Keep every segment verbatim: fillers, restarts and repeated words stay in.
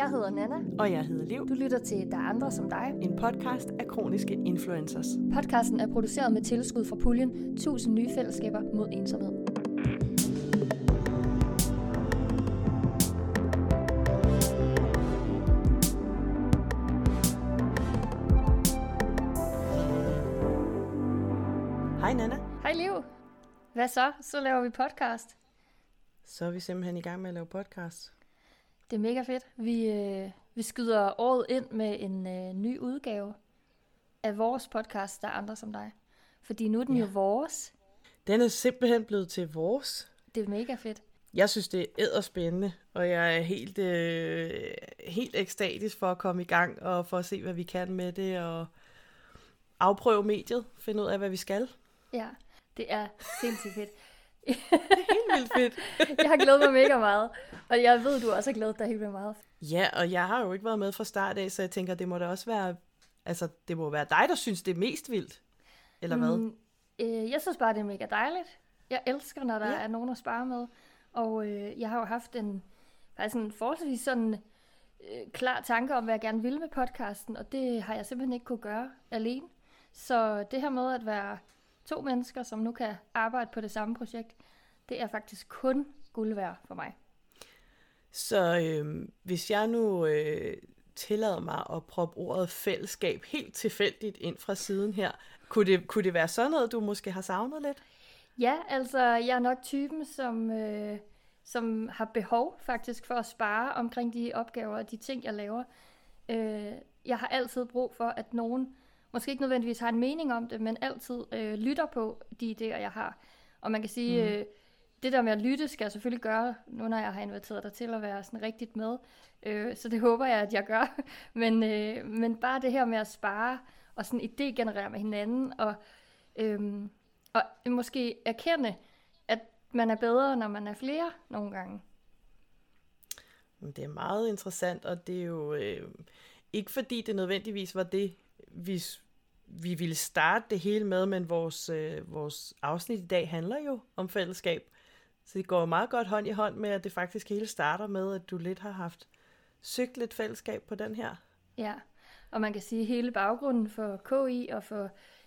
Jeg hedder Nana. Og jeg hedder Liv. Du lytter til Der er andre som dig. En podcast af Kroniske Influencers. Podcasten er produceret med tilskud fra puljen Tusind nye fællesskaber mod ensomhed. Hej Nana. Hej Liv. Hvad så? Så laver vi podcast. Så er vi simpelthen i gang med at lave podcast. Det er mega fedt. Vi, øh, vi skyder året ind med en øh, ny udgave af vores podcast, Der er andre som dig. Fordi nu er den ja. jo vores. Den er simpelthen blevet til vores. Det er mega fedt. Jeg synes, det er edderspændende, og jeg er helt, øh, helt ekstatisk for at komme i gang og for at se, hvad vi kan med det og afprøve mediet, finde ud af, hvad vi skal. Ja, det er sindssygt fedt. Det er helt vildt fedt. Jeg har glædet mig mega meget, og jeg ved, du også har glædet dig helt vildt meget. Ja, og jeg har jo ikke været med fra start af, så jeg tænker, det må da også være, altså det må være dig, der synes, det er mest vildt, eller hvad? Mm, øh, jeg synes bare, det er mega dejligt. Jeg elsker, når der ja. er nogen at spare med, og øh, jeg har jo haft en, faktisk en forholdsvis sådan øh, klar tanke om, hvad jeg gerne ville med podcasten, og det har jeg simpelthen ikke kunne gøre alene. Så det her med at være to mennesker, som nu kan arbejde på det samme projekt, det er faktisk kun guld værd for mig. Så øh, hvis jeg nu øh, tillader mig at proppe ordet fællesskab helt tilfældigt ind fra siden her, kunne det, kunne det være sådan noget, du måske har savnet lidt? Ja, altså jeg er nok typen, som, øh, som har behov faktisk for at spare omkring de opgaver og de ting, jeg laver. Øh, jeg har altid brug for, at nogen måske ikke nødvendigvis har en mening om det, men altid øh, lytter på de idéer, jeg har. Og man kan sige, mm. øh, det der med at lytte, skal jeg selvfølgelig gøre, nu når jeg har inviteret dig til at være sådan rigtigt med. Øh, så det håber jeg, at jeg gør. Men, øh, men bare det her med at spare og sådan idégenerere med hinanden, og, øh, og måske erkende, at man er bedre, når man er flere nogle gange. Det er meget interessant, og det er jo øh, ikke fordi det nødvendigvis var det, Vi, vi ville starte det hele med, men vores, øh, vores afsnit i dag handler jo om fællesskab. Så det går meget godt hånd i hånd med, at det faktisk hele starter med, at du lidt har haft søgt lidt fællesskab på den her. Ja, og man kan sige, at hele baggrunden for K I og for,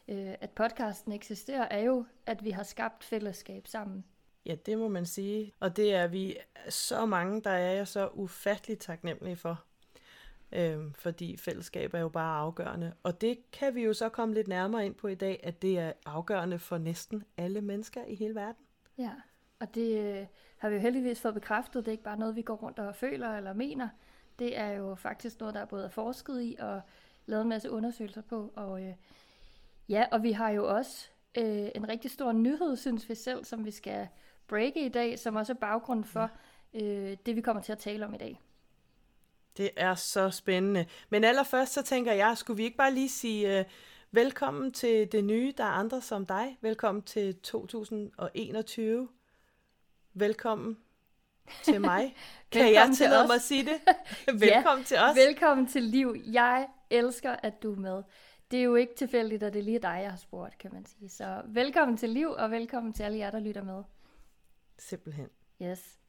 øh, at podcasten eksisterer, er jo, at vi har skabt fællesskab sammen. Ja, det må man sige. Og det er vi så mange, der er jeg så ufatteligt taknemmelige for. Øhm, fordi fællesskab er jo bare afgørende. Og det kan vi jo så komme lidt nærmere ind på i dag, at det er afgørende for næsten alle mennesker i hele verden. Ja, og det øh, har vi jo heldigvis fået bekræftet. Det er ikke bare noget, vi går rundt og føler eller mener. Det er jo faktisk noget, der både er forsket i og lavet en masse undersøgelser på. Og, øh, ja, og vi har jo også øh, en rigtig stor nyhed, synes vi selv, som vi skal breake i dag, som også er baggrunden for øh, det, vi kommer til at tale om i dag. Det er så spændende. Men allerførst så tænker jeg, skulle vi ikke bare lige sige uh, velkommen til det nye, der er andre som dig. Velkommen til to tusind og enogtyve. Velkommen til mig. Kan jeg tillade mig at sige det? Velkommen ja, til os. Velkommen til Liv. Jeg elsker, at du er med. Det er jo ikke tilfældigt, at det er lige dig, jeg har spurgt, kan man sige. Så velkommen til Liv, og velkommen til alle jer, der lytter med. Simpelthen. Yes.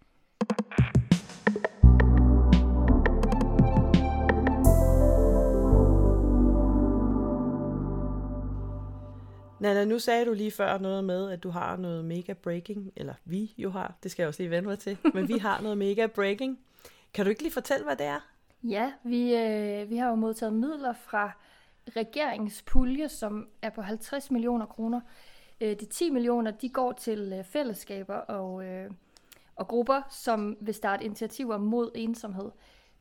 Nana, nu sagde du lige før noget med, at du har noget mega breaking, eller vi jo har, det skal jeg også lige vende mig til, men vi har noget mega breaking. Kan du ikke lige fortælle, hvad det er? Ja, vi, øh, vi har jo modtaget midler fra regeringspulje, som er på halvtreds millioner kroner. Øh, de ti millioner, de går til øh, fællesskaber og, øh, og grupper, som vil starte initiativer mod ensomhed.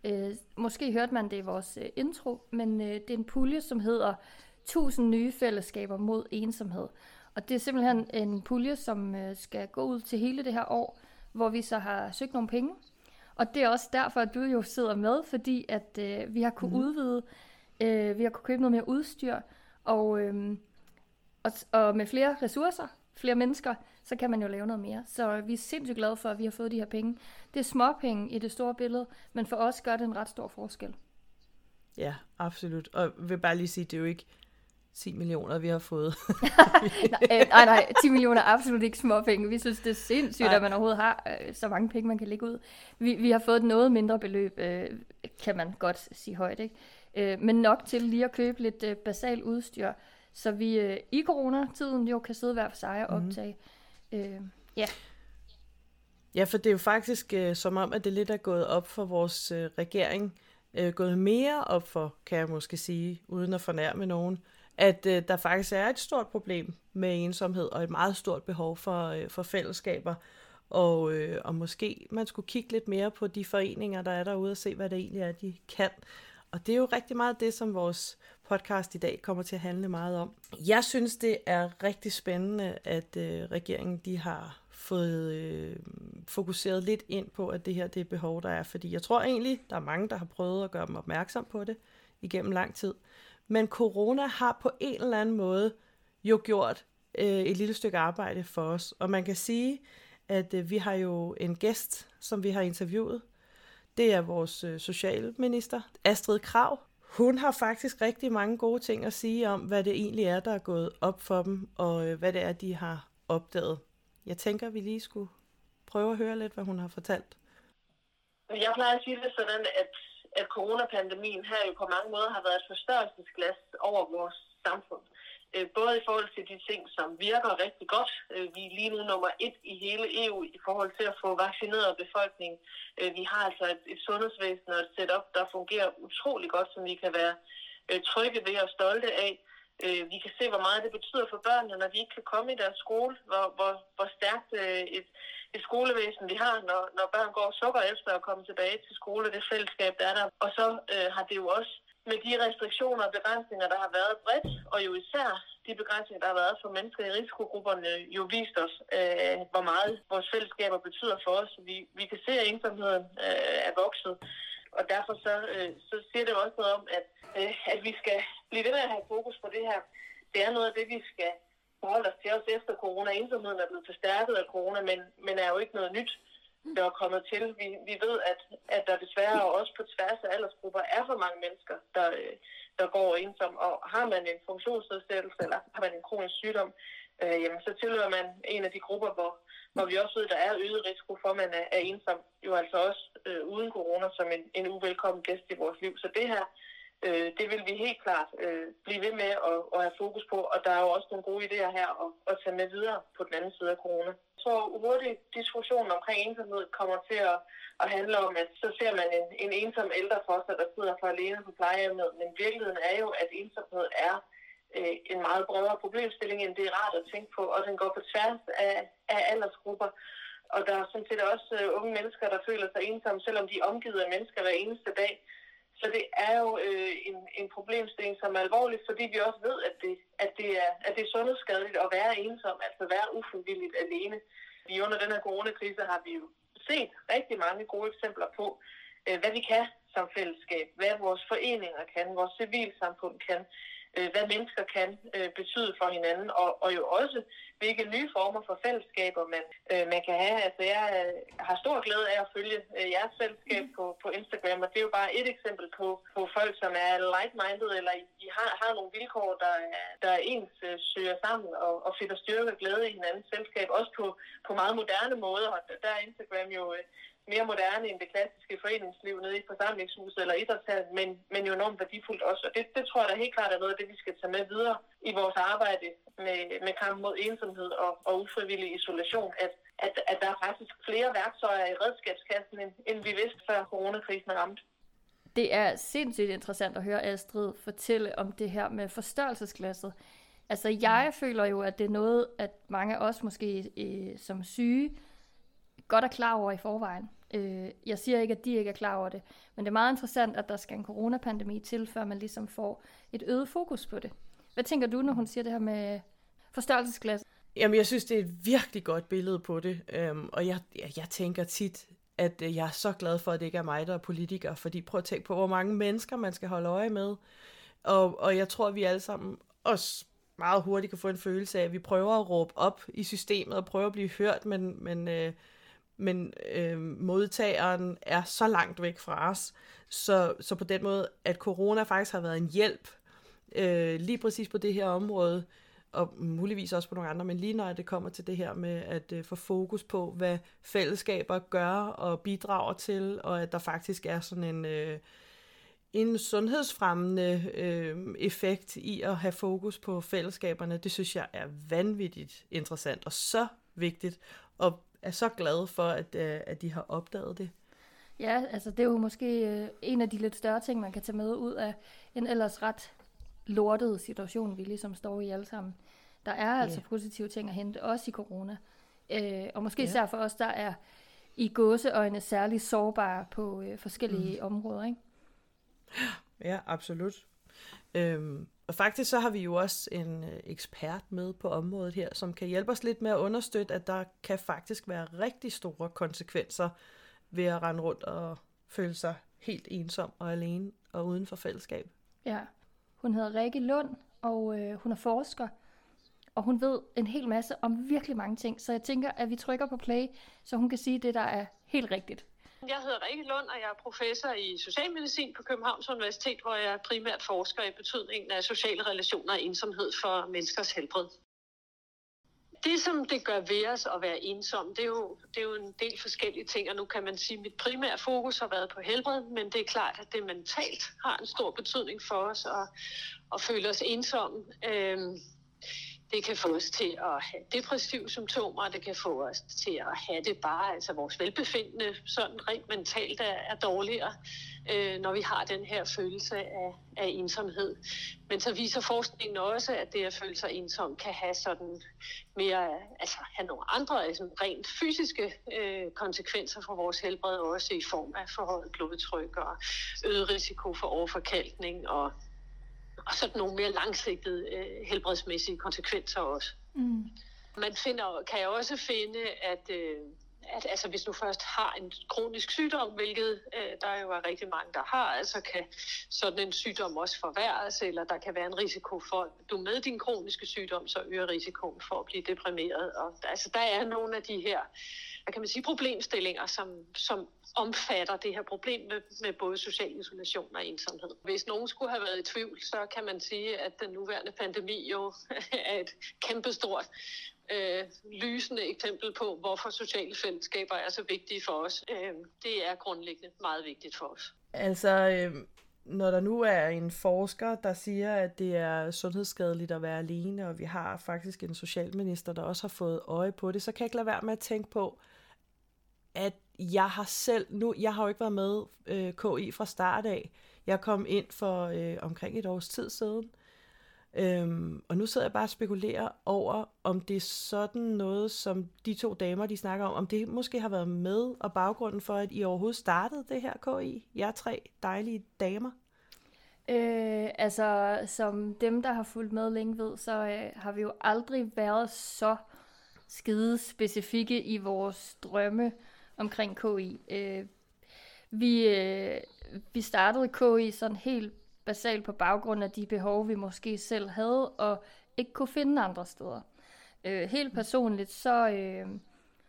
Øh, måske hørte man det i vores øh, intro, men øh, det er en pulje, som hedder Tusind nye fællesskaber mod ensomhed. Og det er simpelthen en pulje, som skal gå ud til hele det her år, hvor vi så har søgt nogle penge. Og det er også derfor, at du jo sidder med, fordi at øh, vi har kunnet mm. udvide, øh, vi har kunnet købe noget mere udstyr, og, øh, og, og med flere ressourcer, flere mennesker, så kan man jo lave noget mere. Så vi er sindssygt glade for, at vi har fået de her penge. Det er småpenge i det store billede, men for os gør det en ret stor forskel. Ja, absolut. Og jeg vil bare lige sige, det er jo ikke ti millioner, vi har fået. nej, nej, nej, ti millioner er absolut ikke småpenge. Vi synes, det er sindssygt, nej. At man overhovedet har øh, så mange penge, man kan lægge ud. Vi, vi har fået noget mindre beløb, øh, kan man godt sige højt, ikke? Øh, men nok til lige at købe lidt øh, basalt udstyr, så vi øh, i coronatiden jo kan sidde hver for sig og optage. Mm. Øh, ja. Ja, for det er jo faktisk øh, som om, at det lidt er gået op for vores øh, regering, øh, gået mere op for, kan jeg måske sige, uden at fornærme nogen, at øh, der faktisk er et stort problem med ensomhed og et meget stort behov for, øh, for fællesskaber. Og, øh, og måske man skulle kigge lidt mere på de foreninger, der er derude, og se, hvad det egentlig er, de kan. Og det er jo rigtig meget det, som vores podcast i dag kommer til at handle meget om. Jeg synes, det er rigtig spændende, at øh, regeringen de har fået øh, fokuseret lidt ind på, at det her det er behov, der er. Fordi jeg tror egentlig, der er mange, der har prøvet at gøre dem opmærksom på det igennem lang tid. Men corona har på en eller anden måde jo gjort øh, et lille stykke arbejde for os. Og man kan sige, at øh, vi har jo en gæst, som vi har interviewet. Det er vores øh, socialminister, Astrid Krag. Hun har faktisk rigtig mange gode ting at sige om, hvad det egentlig er, der er gået op for dem, og øh, hvad det er, de har opdaget. Jeg tænker, vi lige skulle prøve at høre lidt, hvad hun har fortalt. Jeg plejer at sige det sådan, at, at coronapandemien her jo på mange måder har været et forstørrelsesglas over vores samfund. Både i forhold til de ting, som virker rigtig godt. Vi er lige nu nummer et i hele E U i forhold til at få vaccineret befolkningen. Vi har altså et, et sundhedsvæsen og et setup, der fungerer utrolig godt, som vi kan være trygge ved og stolte af. Vi kan se, hvor meget det betyder for børnene, når de ikke kan komme i deres skole. Hvor, hvor, hvor stærkt et, et skolevæsen vi har, når, når børn går sukker efter at komme tilbage til skole. Det fællesskab, der er der. Og så øh, har det jo også med de restriktioner og begrænsninger, der har været bredt, og jo især de begrænsninger, der har været for mennesker i risikogrupperne, jo vist os, øh, hvor meget vores fællesskaber betyder for os. Vi, vi kan se, at ensomheden øh, er vokset, og derfor så, øh, så siger det også noget om, at, øh, at vi skal blive ved med at have fokus på det her. Det er noget af det, vi skal forholde os til os efter corona. Ensomheden er blevet forstærket af corona, men, men er jo ikke noget nyt, der er kommet til. Vi, vi ved, at, at der desværre også på tværs af aldersgrupper er for mange mennesker, der, der går ensom. Og har man en funktionsnedsættelse, eller har man en kronisk sygdom, øh, jamen, så tilhører man en af de grupper, hvor, hvor vi også ved, der er øget risiko for, at man er, er ensom. Jo altså også øh, uden corona som en, en uvelkommen gæst i vores liv. Så det her, øh, det vil vi helt klart øh, blive ved med at, at have fokus på. Og der er jo også nogle gode idéer her at, at tage med videre på den anden side af corona. Jeg tror hurtigt, diskussionen omkring ensomhed kommer til at, at handle om, at så ser man en, en ensom ældre for sig, der sidder for alene på plejehjemmet. Men virkeligheden er jo, at ensomhed er øh, en meget bredere problemstilling, end det er rart at tænke på. Og den går på tværs af, af aldersgrupper. Og der er sådan set også øh, unge mennesker, der føler sig ensomme, selvom de er omgivet af mennesker hver eneste dag. Så det er jo øh, en, en problemstilling, som er alvorlig, fordi vi også ved, at det, at, det er, at det er sundhedsskadeligt at være ensom, altså være ufrivilligt alene. Vi under den her coronakrise har vi jo set rigtig mange gode eksempler på, øh, hvad vi kan som fællesskab, hvad vores foreninger kan, vores civilsamfund kan, øh, hvad mennesker kan øh, betyde for hinanden, og, og jo også, hvilke nye former for fællesskaber man, øh, man kan have. Altså jeg øh, har stor glæde af at følge øh, jeres fællesskab på, på Instagram, og det er jo bare et eksempel på, på folk, som er like-minded, eller I har, har nogle vilkår, der, der ens øh, søger sammen og, og finder styrke og glæde i hinandens fællesskab, også på, på meget moderne måder, og der er Instagram jo øh, mere moderne end det klassiske foreningsliv nede i forsamlingshuset eller idrætshallen, men, men jo enormt værdifuldt også. Og det, det tror jeg da helt klart er noget af det, vi skal tage med videre i vores arbejde med, med kampen mod ensomhed og, og ufrivillig isolation, at, at, at der er faktisk flere værktøjer i redskabskassen, end, end vi vidste før coronakrisen ramte. Det er sindssygt interessant at høre Astrid fortælle om det her med forstørrelsesglasset. Altså jeg føler jo, at det er noget, at mange af os måske øh, som syge, godt er klar over i forvejen. Øh, jeg siger ikke, at de ikke er klar over det, men det er meget interessant, at der skal en coronapandemi til, før man ligesom får et øget fokus på det. Hvad tænker du, når hun siger det her med forstørrelsesglas? Jamen, jeg synes, det er et virkelig godt billede på det, øhm, og jeg, jeg tænker tit, at jeg er så glad for, at det ikke er mig, der er politiker, fordi prøv at tænke på, hvor mange mennesker man skal holde øje med, og, og jeg tror, at vi alle sammen også meget hurtigt kan få en følelse af, at vi prøver at råbe op i systemet og prøver at blive hørt, men... men øh, men øh, modtageren er så langt væk fra os, så, så på den måde, at corona faktisk har været en hjælp øh, lige præcis på det her område, og muligvis også på nogle andre, men lige når det kommer til det her med at øh, få fokus på, hvad fællesskaber gør og bidrager til, og at der faktisk er sådan en, øh, en sundhedsfremmende øh, effekt i at have fokus på fællesskaberne, det synes jeg er vanvittigt interessant og så vigtigt, og er så glad for, at, øh, at de har opdaget det. Ja, altså det er jo måske øh, en af de lidt større ting, man kan tage med ud af en ellers ret lortede situation, vi ligesom står i alle sammen. Der er altså yeah. positive ting at hente, også i corona. Øh, og måske yeah. især for os, der er i gåseøjne særlig sårbare på øh, forskellige mm. områder, ikke? Ja, absolut. Øhm, og faktisk så har vi jo også en ekspert med på området her, som kan hjælpe os lidt med at understøtte, at der kan faktisk være rigtig store konsekvenser ved at rende rundt og føle sig helt ensom og alene og uden for fællesskab. Ja, hun hedder Rikke Lund, og øh, hun er forsker, og hun ved en hel masse om virkelig mange ting, så jeg tænker, at vi trykker på play, så hun kan sige det, der er helt rigtigt. Jeg hedder Rikke Lund, og jeg er professor i socialmedicin på Københavns Universitet, hvor jeg primært forsker i betydningen af sociale relationer og ensomhed for menneskers helbred. Det, som det gør ved os at være ensom, det er, jo, det er jo en del forskellige ting, og nu kan man sige, at mit primære fokus har været på helbred, men det er klart, at det mentalt har en stor betydning for os at, at føle os ensomme. Øhm, det kan få os til at have depressive symptomer, det kan få os til at have det bare, altså vores velbefindende, sådan rent mentalt er, er dårligere, øh, når vi har den her følelse af, af ensomhed. Men så viser forskningen også, at det at føle sig ensom kan have sådan mere, altså have nogle andre altså rent fysiske øh, konsekvenser for vores helbred, også i form af forhøjet blodtryk og øget risiko for overforkalkning og Og så nogle mere langsigtede øh, helbredsmæssige konsekvenser også. Mm. Man finder, kan jo også finde, at, øh, at altså, hvis du først har en kronisk sygdom, hvilket øh, der jo er rigtig mange, der har, altså kan sådan en sygdom også forværres, eller der kan være en risiko for, at du med din kroniske sygdom, så øger risikoen for at blive deprimeret. Og, altså der er nogle af de her, hvad kan man sige, problemstillinger, som... som omfatter det her problem med, med både social isolation og ensomhed. Hvis nogen skulle have været i tvivl, så kan man sige, at den nuværende pandemi jo er et kæmpestort øh, lysende eksempel på, hvorfor sociale fællesskaber er så vigtige for os. Øh, det er grundlæggende meget vigtigt for os. Altså, øh, når der nu er en forsker, der siger, at det er sundhedsskadeligt at være alene, og vi har faktisk en socialminister, der også har fået øje på det, så kan jeg ikke lade være med at tænke på, at jeg har selv, nu, jeg har jo ikke været med øh, K I fra start af. Jeg kom ind for øh, omkring et års tid siden, øhm, og nu sidder jeg bare og spekulerer over, om det er sådan noget, som de to damer, de snakker om, om det måske har været med, og baggrunden for, at I overhovedet startede det her K I, jer tre dejlige damer. Øh, altså, som dem, der har fulgt med længe ved, så øh, har vi jo aldrig været så skide specifikke i vores drømme omkring K I. Øh, vi, øh, vi startede K I sådan helt basalt på baggrund af de behov, vi måske selv havde, og ikke kunne finde andre steder. Øh, helt personligt, så, øh,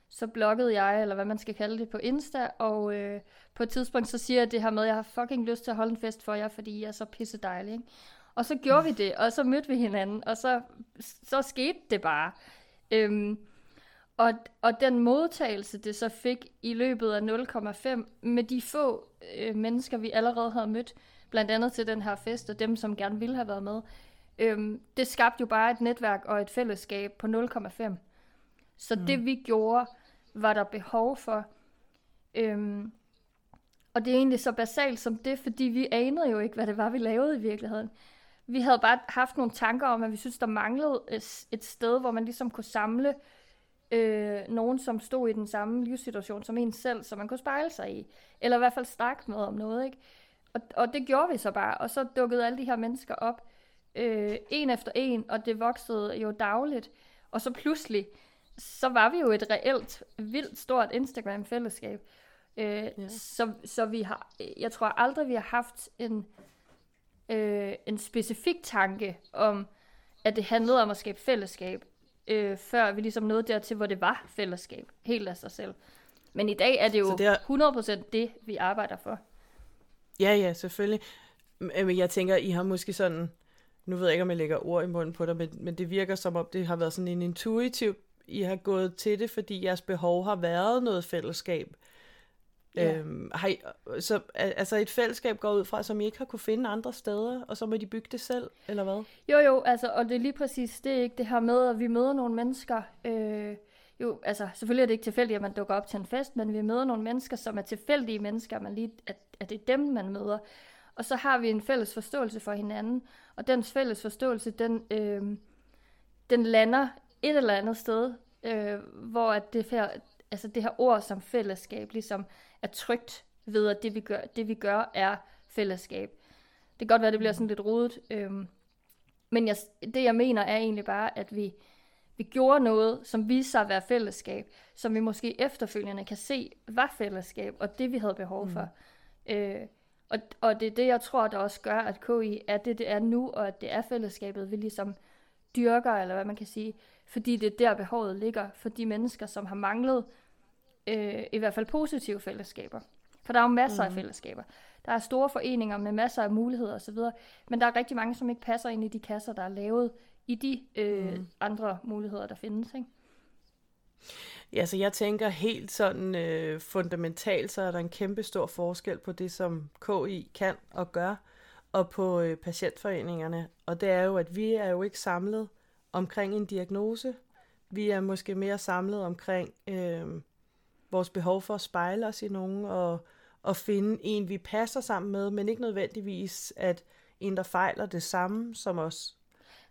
så bloggede jeg, eller hvad man skal kalde det, på Insta, og øh, på et tidspunkt så siger jeg det her med, jeg har fucking lyst til at holde en fest for jer, fordi jeg er så pisse dejlig, ikke? Og så gjorde vi det, og så mødte vi hinanden, og så, så skete det bare. Øhm, og, og den modtagelse, det så fik i løbet af nul komma fem, med de få øh, mennesker, vi allerede havde mødt, blandt andet til den her fest, og dem, som gerne ville have været med, øhm, det skabte jo bare et netværk og et fællesskab på nul komma fem. Så mm. det vi gjorde, var der behov for. Øhm, og det er egentlig så basalt som det, fordi vi anede jo ikke, hvad det var, vi lavede i virkeligheden. Vi havde bare haft nogle tanker om, at vi synes, der manglede et sted, hvor man ligesom kunne samle øh, nogen, som stod i den samme livssituation som en selv, som man kunne spejle sig i. Eller i hvert fald snakke med om noget, ikke? Og, og det gjorde vi så bare, og så dukkede alle de her mennesker op, øh, en efter en, og det voksede jo dagligt. Og så pludselig, så var vi jo et reelt, vildt stort Instagram-fællesskab. Øh, ja. så, så vi har, jeg tror aldrig, vi har haft en... Øh, en specifik tanke om, at det handlede om at skabe fællesskab, øh, før vi ligesom nåede dertil, hvor det var fællesskab, helt af sig selv. Men i dag er det jo det er... hundrede procent det, vi arbejder for. Ja, ja, selvfølgelig. Men jeg tænker, I har måske sådan nu ved jeg ikke, om jeg lægger ord i munden på dig, men, men det virker som om, det har været sådan en intuitiv, I har gået til det, fordi jeres behov har været noget fællesskab. Ja. Øhm, har I, så, altså et fællesskab går ud fra, som I ikke har kunne finde andre steder, og så må de bygge det selv, eller hvad? Jo jo, altså, og det er lige præcis det, ikke det her med, at vi møder nogle mennesker. Øh, jo, altså selvfølgelig er det ikke tilfældigt, at man dukker op til en fest, men vi møder nogle mennesker, som er tilfældige mennesker, man lige, at, at det er dem, man møder. Og så har vi en fælles forståelse for hinanden, og den fælles forståelse, den, øh, den lander et eller andet sted, øh, hvor at det her, altså det her ord som fællesskab ligesom er trygt ved, at det vi gør, det vi gør er fællesskab. Det kan godt være, at det bliver sådan lidt rodet, øh, men jeg, det jeg mener er egentlig bare, at vi, vi gjorde noget, som viste sig at være fællesskab, som vi måske efterfølgende kan se var fællesskab, og det vi havde behov for. Mm. Øh, og, og det er det, jeg tror, der også gør, at K I er det, det er nu, og at det er fællesskabet, vi ligesom dyrker, eller hvad man kan sige, fordi det er der, behovet ligger for de mennesker, som har manglet øh, i hvert fald positive fællesskaber. For der er jo masser mm. af fællesskaber. Der er store foreninger med masser af muligheder osv., men der er rigtig mange, som ikke passer ind i de kasser, der er lavet i de øh, mm. andre muligheder, der findes, ikke? Ja, så jeg tænker helt sådan øh, fundamentalt, så er der en kæmpe stor forskel på det, som K I kan og gør, og på øh, patientforeningerne. Og det er jo, at vi er jo ikke samlet omkring en diagnose. Vi er måske mere samlet omkring øh, vores behov for at spejle os i nogen, og, og finde en, vi passer sammen med, men ikke nødvendigvis, at en, der fejler det samme som os.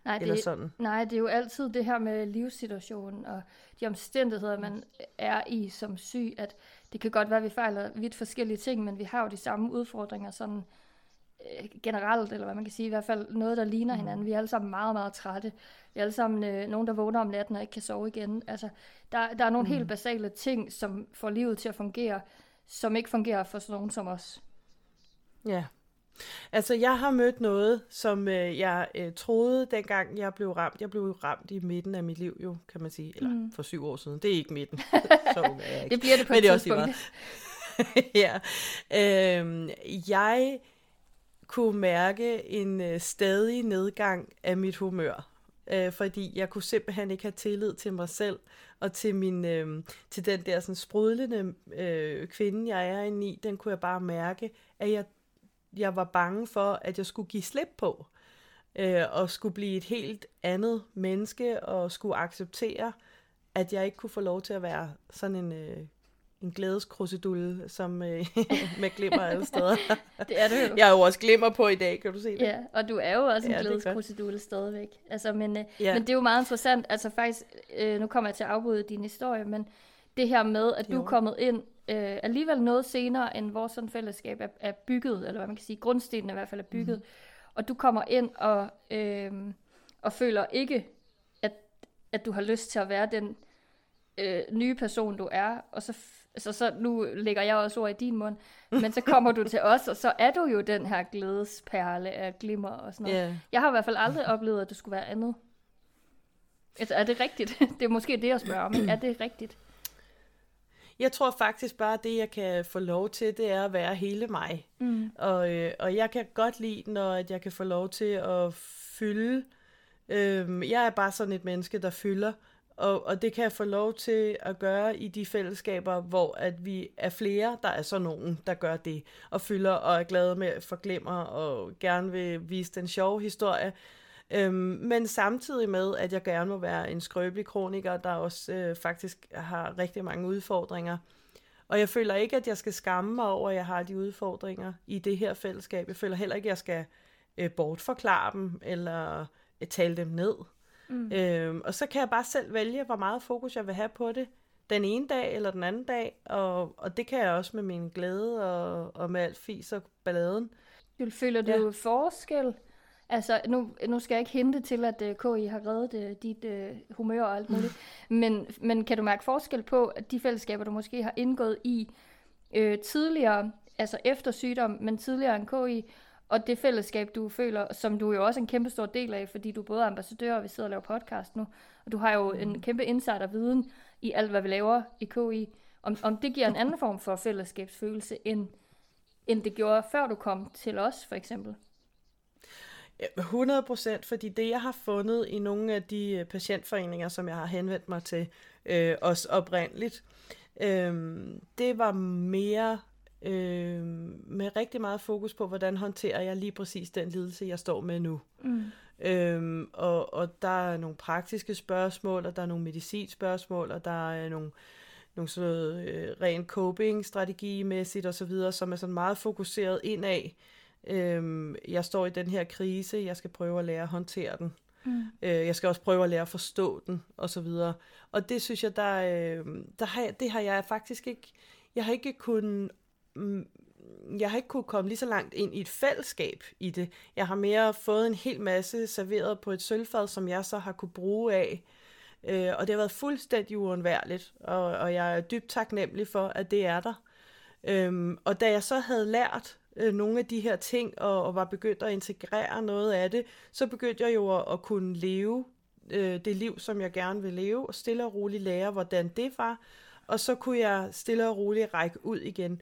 Nej det, er, nej, det er jo altid det her med livssituationen og de omstændigheder, man er i som syg, at det kan godt være, at vi fejler vidt forskellige ting, men vi har jo de samme udfordringer sådan øh, generelt, eller hvad man kan sige, i hvert fald noget, der ligner hinanden. Vi er alle sammen meget, meget trætte. Vi er alle sammen øh, nogen, der vågner om natten og ikke kan sove igen. Altså, der, der er nogle mm. helt basale ting, som får livet til at fungere, som ikke fungerer for sådan nogen som os. Ja. Altså, jeg har mødt noget, som øh, jeg øh, troede, dengang jeg blev ramt. Jeg blev ramt i midten af mit liv, jo, kan man sige. Eller mm. for syv år siden. Det er ikke midten. Så er jeg ikke. Det bliver det på et tidspunkt. Ja. Øhm, jeg kunne mærke en øh, stadig nedgang af mit humør. Øh, fordi jeg kunne simpelthen ikke have tillid til mig selv, og til, min, øh, til den der sådan, sprudlende øh, kvinde, jeg er inde i. Den kunne jeg bare mærke, at jeg Jeg var bange for, at jeg skulle give slip på, øh, og skulle blive et helt andet menneske, og skulle acceptere, at jeg ikke kunne få lov til at være sådan en, øh, en glædeskrusedulle, som øh, med glimmer alle steder. Det er du jo. Jeg er jo også glimmer på i dag, kan du se det? Ja, og du er jo også en ja, glædeskrusedulle stadigvæk. Altså, men, øh, ja. men det er jo meget interessant, altså faktisk, øh, nu kommer jeg til at afbryde din historie, men det her med, at du jo. er kommet ind, Øh, alligevel noget senere, end vores sådan fællesskab er, er bygget, eller hvad man kan sige, grundstenen i hvert fald er bygget, mm. og du kommer ind og, øh, og føler ikke, at, at du har lyst til at være den øh, nye person, du er, og så, så, så nu lægger jeg også ord i din mund, men så kommer du til os, og så er du jo den her glædesperle af glimmer og sådan noget. Yeah. Jeg har i hvert fald aldrig oplevet, at du skulle være andet. Altså, er det rigtigt? Det er måske det, jeg spørger om. Er det rigtigt? Jeg tror faktisk bare, at det, jeg kan få lov til, det er at være hele mig. Mm. Og, øh, og jeg kan godt lide, når jeg kan få lov til at fylde. Øh, jeg er bare sådan et menneske, der fylder. Og, og det kan jeg få lov til at gøre i de fællesskaber, hvor at vi er flere, der er så nogen, der gør det. Og fylder og er glade med for glemmer og gerne vil vise den sjove historie. Øhm, men samtidig med, at jeg gerne må være en skrøbelig kroniker, der også øh, faktisk har rigtig mange udfordringer. Og jeg føler ikke, at jeg skal skamme mig over, at jeg har de udfordringer i det her fællesskab. Jeg føler heller ikke, at jeg skal øh, bortforklare dem eller øh, tale dem ned. Mm. Øhm, og så kan jeg bare selv vælge, hvor meget fokus jeg vil have på det den ene dag eller den anden dag. Og, og det kan jeg også med min glæde og, og med alt fis og balladen. Du føler du ja. forskel? Altså, nu, nu skal jeg ikke hente til, at uh, K I har reddet uh, dit uh, humør og alt muligt, men, men kan du mærke forskel på, at de fællesskaber, du måske har indgået i øh, tidligere, altså efter sygdom, men tidligere end K I, og det fællesskab, du føler, som du jo også er en kæmpe stor del af, fordi du både er ambassadør, og vi sidder og laver podcast nu, og du har jo mm. en kæmpe insight og viden i alt, hvad vi laver i K I, om, om det giver en anden form for fællesskabsfølelse, end, end det gjorde, før du kom til os, for eksempel? hundrede procent, fordi det jeg har fundet i nogle af de patientforeninger, som jeg har henvendt mig til, øh, også oprindeligt, øh, det var mere øh, med rigtig meget fokus på, hvordan håndterer jeg lige præcis den lidelse, jeg står med nu. Mm. Øhm, og, og der er nogle praktiske spørgsmål, og der er nogle medicinspørgsmål, og der er nogle, nogle sådan noget, øh, ren coping-strategimæssigt og så videre, som er sådan meget fokuseret indad. Øhm, jeg står i den her krise, jeg skal prøve at lære at håndtere den. Mm. Øh, jeg skal også prøve at lære at forstå den og så videre. Og det synes jeg, der, øh, der har, det har jeg faktisk ikke, jeg har ikke kunnet... Mm, jeg har ikke kunne komme lige så langt ind i et fællesskab i det. Jeg har mere fået en hel masse serveret på et sølvfad, som jeg så har kunne bruge af. Øh, og det har været fuldstændig uundværligt, og, og jeg er dybt taknemmelig for, at det er der. Øhm, og da jeg så havde lært øh, nogle af de her ting, og, og var begyndt at integrere noget af det, så begyndte jeg jo at, at kunne leve øh, det liv, som jeg gerne vil leve, og stille og roligt lære, hvordan det var. Og så kunne jeg stille og roligt række ud igen.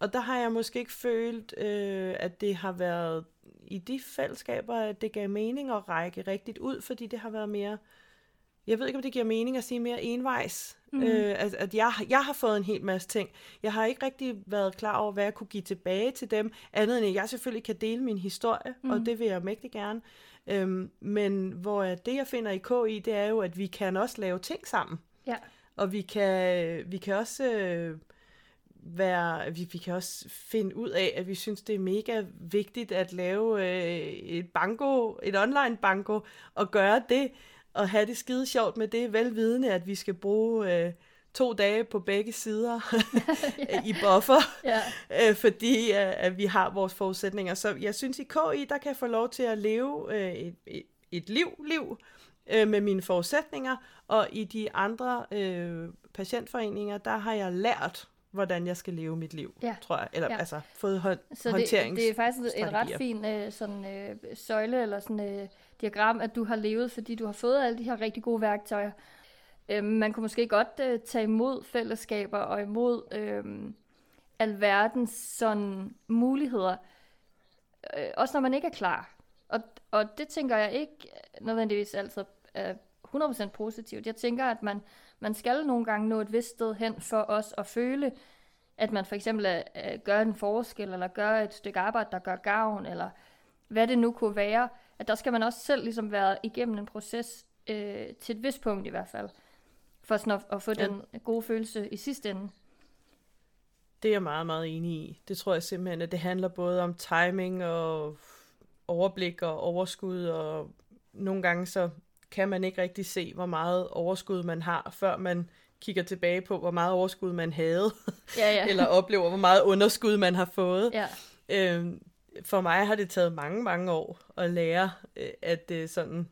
Og der har jeg måske ikke følt, øh, at det har været i de fællesskaber, at det gav mening at række rigtigt ud, fordi det har været mere, jeg ved ikke, om det giver mening at sige mere envejs. Mm. Øh, at at jeg, jeg har fået en hel masse ting. Jeg har ikke rigtig været klar over, hvad jeg kunne give tilbage til dem, andet end at jeg selvfølgelig kan dele min historie, mm. og det vil jeg mægtig gerne. Øhm, men hvor det, jeg finder i K I, det er jo, at vi kan også lave ting sammen. Ja. Og vi kan, vi kan også... Øh, Være, vi, vi kan også finde ud af, at vi synes, det er mega vigtigt at lave øh, et banko, et online banko, og gøre det, og have det skide sjovt med det, velvidende, at vi skal bruge øh, to dage på begge sider i buffer, yeah. øh, fordi øh, at vi har vores forudsætninger. Så jeg synes, i K I, der kan jeg få lov til at leve øh, et, et, et liv, liv øh, med mine forudsætninger, og i de andre øh, patientforeninger, der har jeg lært, hvordan jeg skal leve mit liv, ja. tror jeg. Eller ja. altså, fået hånd- håndteringsstrategier. Det er faktisk et ret fint øh, sådan, øh, søjle eller sådan, øh, diagram, at du har levet, fordi du har fået alle de her rigtig gode værktøjer. Øh, man kunne måske godt øh, tage imod fællesskaber og imod øh, alverdens sådan, muligheder, øh, også når man ikke er klar. Og, og det tænker jeg ikke nødvendigvis altid er hundrede procent positivt. Jeg tænker, at man Man skal nogle gange nå et vist sted hen for os at føle, at man for eksempel øh, gør en forskel, eller gør et stykke arbejde, der gør gavn, eller hvad det nu kunne være. At der skal man også selv ligesom være igennem en proces, øh, til et vist punkt i hvert fald, for sådan at, at få ja. den gode følelse i sidste ende. Det er jeg meget, meget enig i. Det tror jeg simpelthen, at det handler både om timing og overblik og overskud, og nogle gange så... kan man ikke rigtig se, hvor meget overskud man har, før man kigger tilbage på, hvor meget overskud man havde, ja, ja. eller oplever, hvor meget underskud man har fået. Ja. Øhm, for mig har det taget mange, mange år at lære, øh, at øh, sådan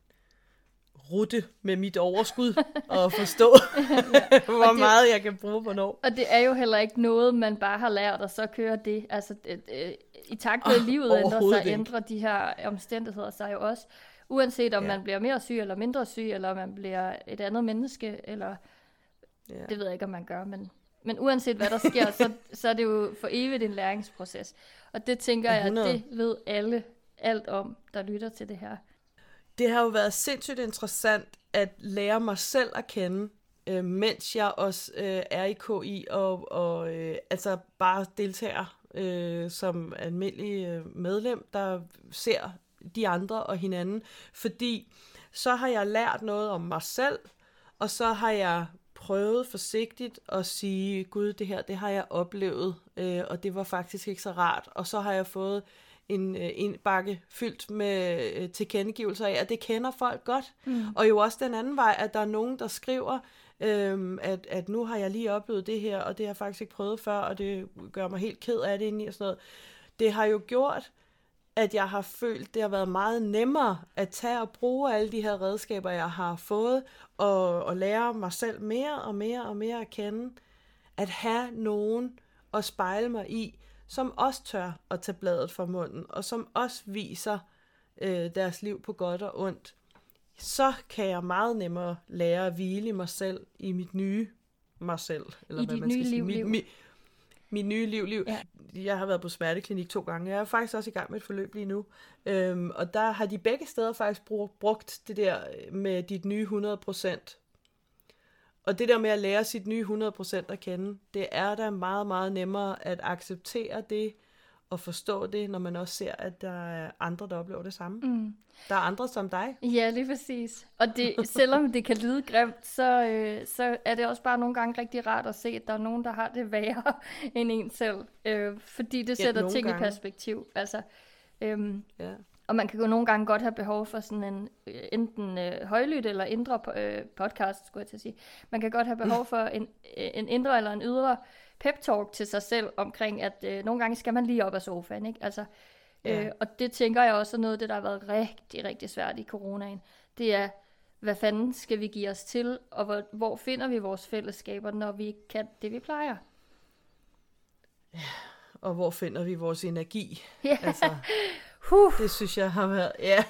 rutte med mit overskud, og forstå, ja. hvor og det, meget jeg kan bruge hvornår. Og det er jo heller ikke noget, man bare har lært, og så kører det. Altså, det, øh, i takt med, at livet ændrer sig, ændrer de her omstændigheder sig jo også. Uanset om ja. man bliver mere syg eller mindre syg, eller om man bliver et andet menneske, eller ja. det ved jeg ikke, om man gør, men, men uanset hvad der sker, så, så er det jo for evigt en læringsproces. Og det tænker jeg, at det ved alle alt om, der lytter til det her. Det har jo været sindssygt interessant at lære mig selv at kende, øh, mens jeg også øh, er i K I, og, og øh, altså bare deltager øh, som almindelig øh, medlem, der ser de andre og hinanden, fordi så har jeg lært noget om mig selv, og så har jeg prøvet forsigtigt at sige, gud, det her, det har jeg oplevet, øh, og det var faktisk ikke så rart, og så har jeg fået en, en bakke fyldt med øh, tilkendegivelser af, at det kender folk godt, mm. og jo også den anden vej, at der er nogen, der skriver, øh, at, at nu har jeg lige oplevet det her, og det har jeg faktisk ikke prøvet før, og det gør mig helt ked af det indeni, og sådan noget. Det har jo gjort, at jeg har følt, det har været meget nemmere at tage og bruge alle de her redskaber, jeg har fået, og, og lære mig selv mere og mere og mere at kende, at have nogen at spejle mig i, som også tør at tage bladet fra munden, og som også viser øh, deres liv på godt og ondt. Så kan jeg meget nemmere lære at hvile i mig selv, i mit nye mig selv. Eller I hvad dit man skal nye sige. liv. Mit, mit, mit nye liv, liv. Ja. Jeg har været på smerteklinik to gange. Jeg er faktisk også i gang med et forløb lige nu. Øhm, og der har de begge steder faktisk brugt det der med dit nye hundrede procent. Og det der med at lære sit nye hundrede procent at kende, det er da meget, meget nemmere at acceptere det og forstå det, når man også ser, at der er andre, der oplever det samme. Mm. Der er andre som dig. Ja, lige præcis. Og det, selvom det kan lyde grimt, så, øh, så er det også bare nogle gange rigtig rart at se, at der er nogen, der har det værre end en selv. Øh, fordi det sætter ja, ting gange. I perspektiv. Altså, øhm, ja. Og man kan jo nogle gange godt have behov for sådan en enten øh, højlydt eller indre øh, podcast, skulle jeg til at sige. Man kan godt have behov for en, en indre eller en ydre pep-talk til sig selv omkring, at øh, nogle gange skal man lige op af sofaen, ikke? Altså, øh, ja. Og det tænker jeg også er noget af det, der har været rigtig, rigtig svært i coronaen. Det er, hvad fanden skal vi give os til, og hvor, hvor finder vi vores fællesskaber, når vi ikke kan det, vi plejer? Ja, og hvor finder vi vores energi? Ja. Altså, huh. Det synes jeg har været, ja.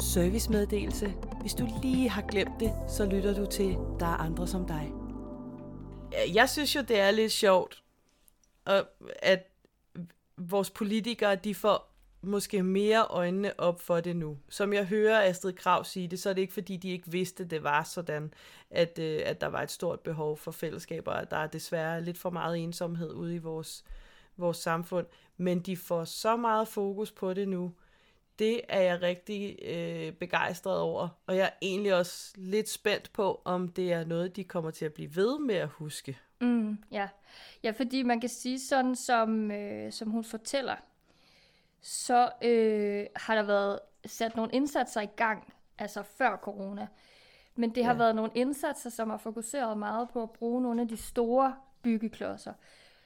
Servicemeddelelse. Hvis du lige har glemt det, så lytter du til Der er andre som dig. Jeg synes jo, det er lidt sjovt, at vores politikere, de får måske mere øjnene op for det nu. Som jeg hører Astrid Krag sige det, så er det ikke, fordi de ikke vidste, det var sådan, at, at der var et stort behov for fællesskaber, og der er desværre lidt for meget ensomhed ude i vores, vores samfund. Men de får så meget fokus på det nu. Det er jeg rigtig øh, begejstret over, og jeg er egentlig også lidt spændt på, om det er noget, de kommer til at blive ved med at huske. Mm, ja. ja, fordi man kan sige sådan, som, øh, som hun fortæller, så øh, har der været sat nogle indsatser i gang, altså før corona. Men det har ja. været nogle indsatser, som har fokuseret meget på at bruge nogle af de store byggeklodser,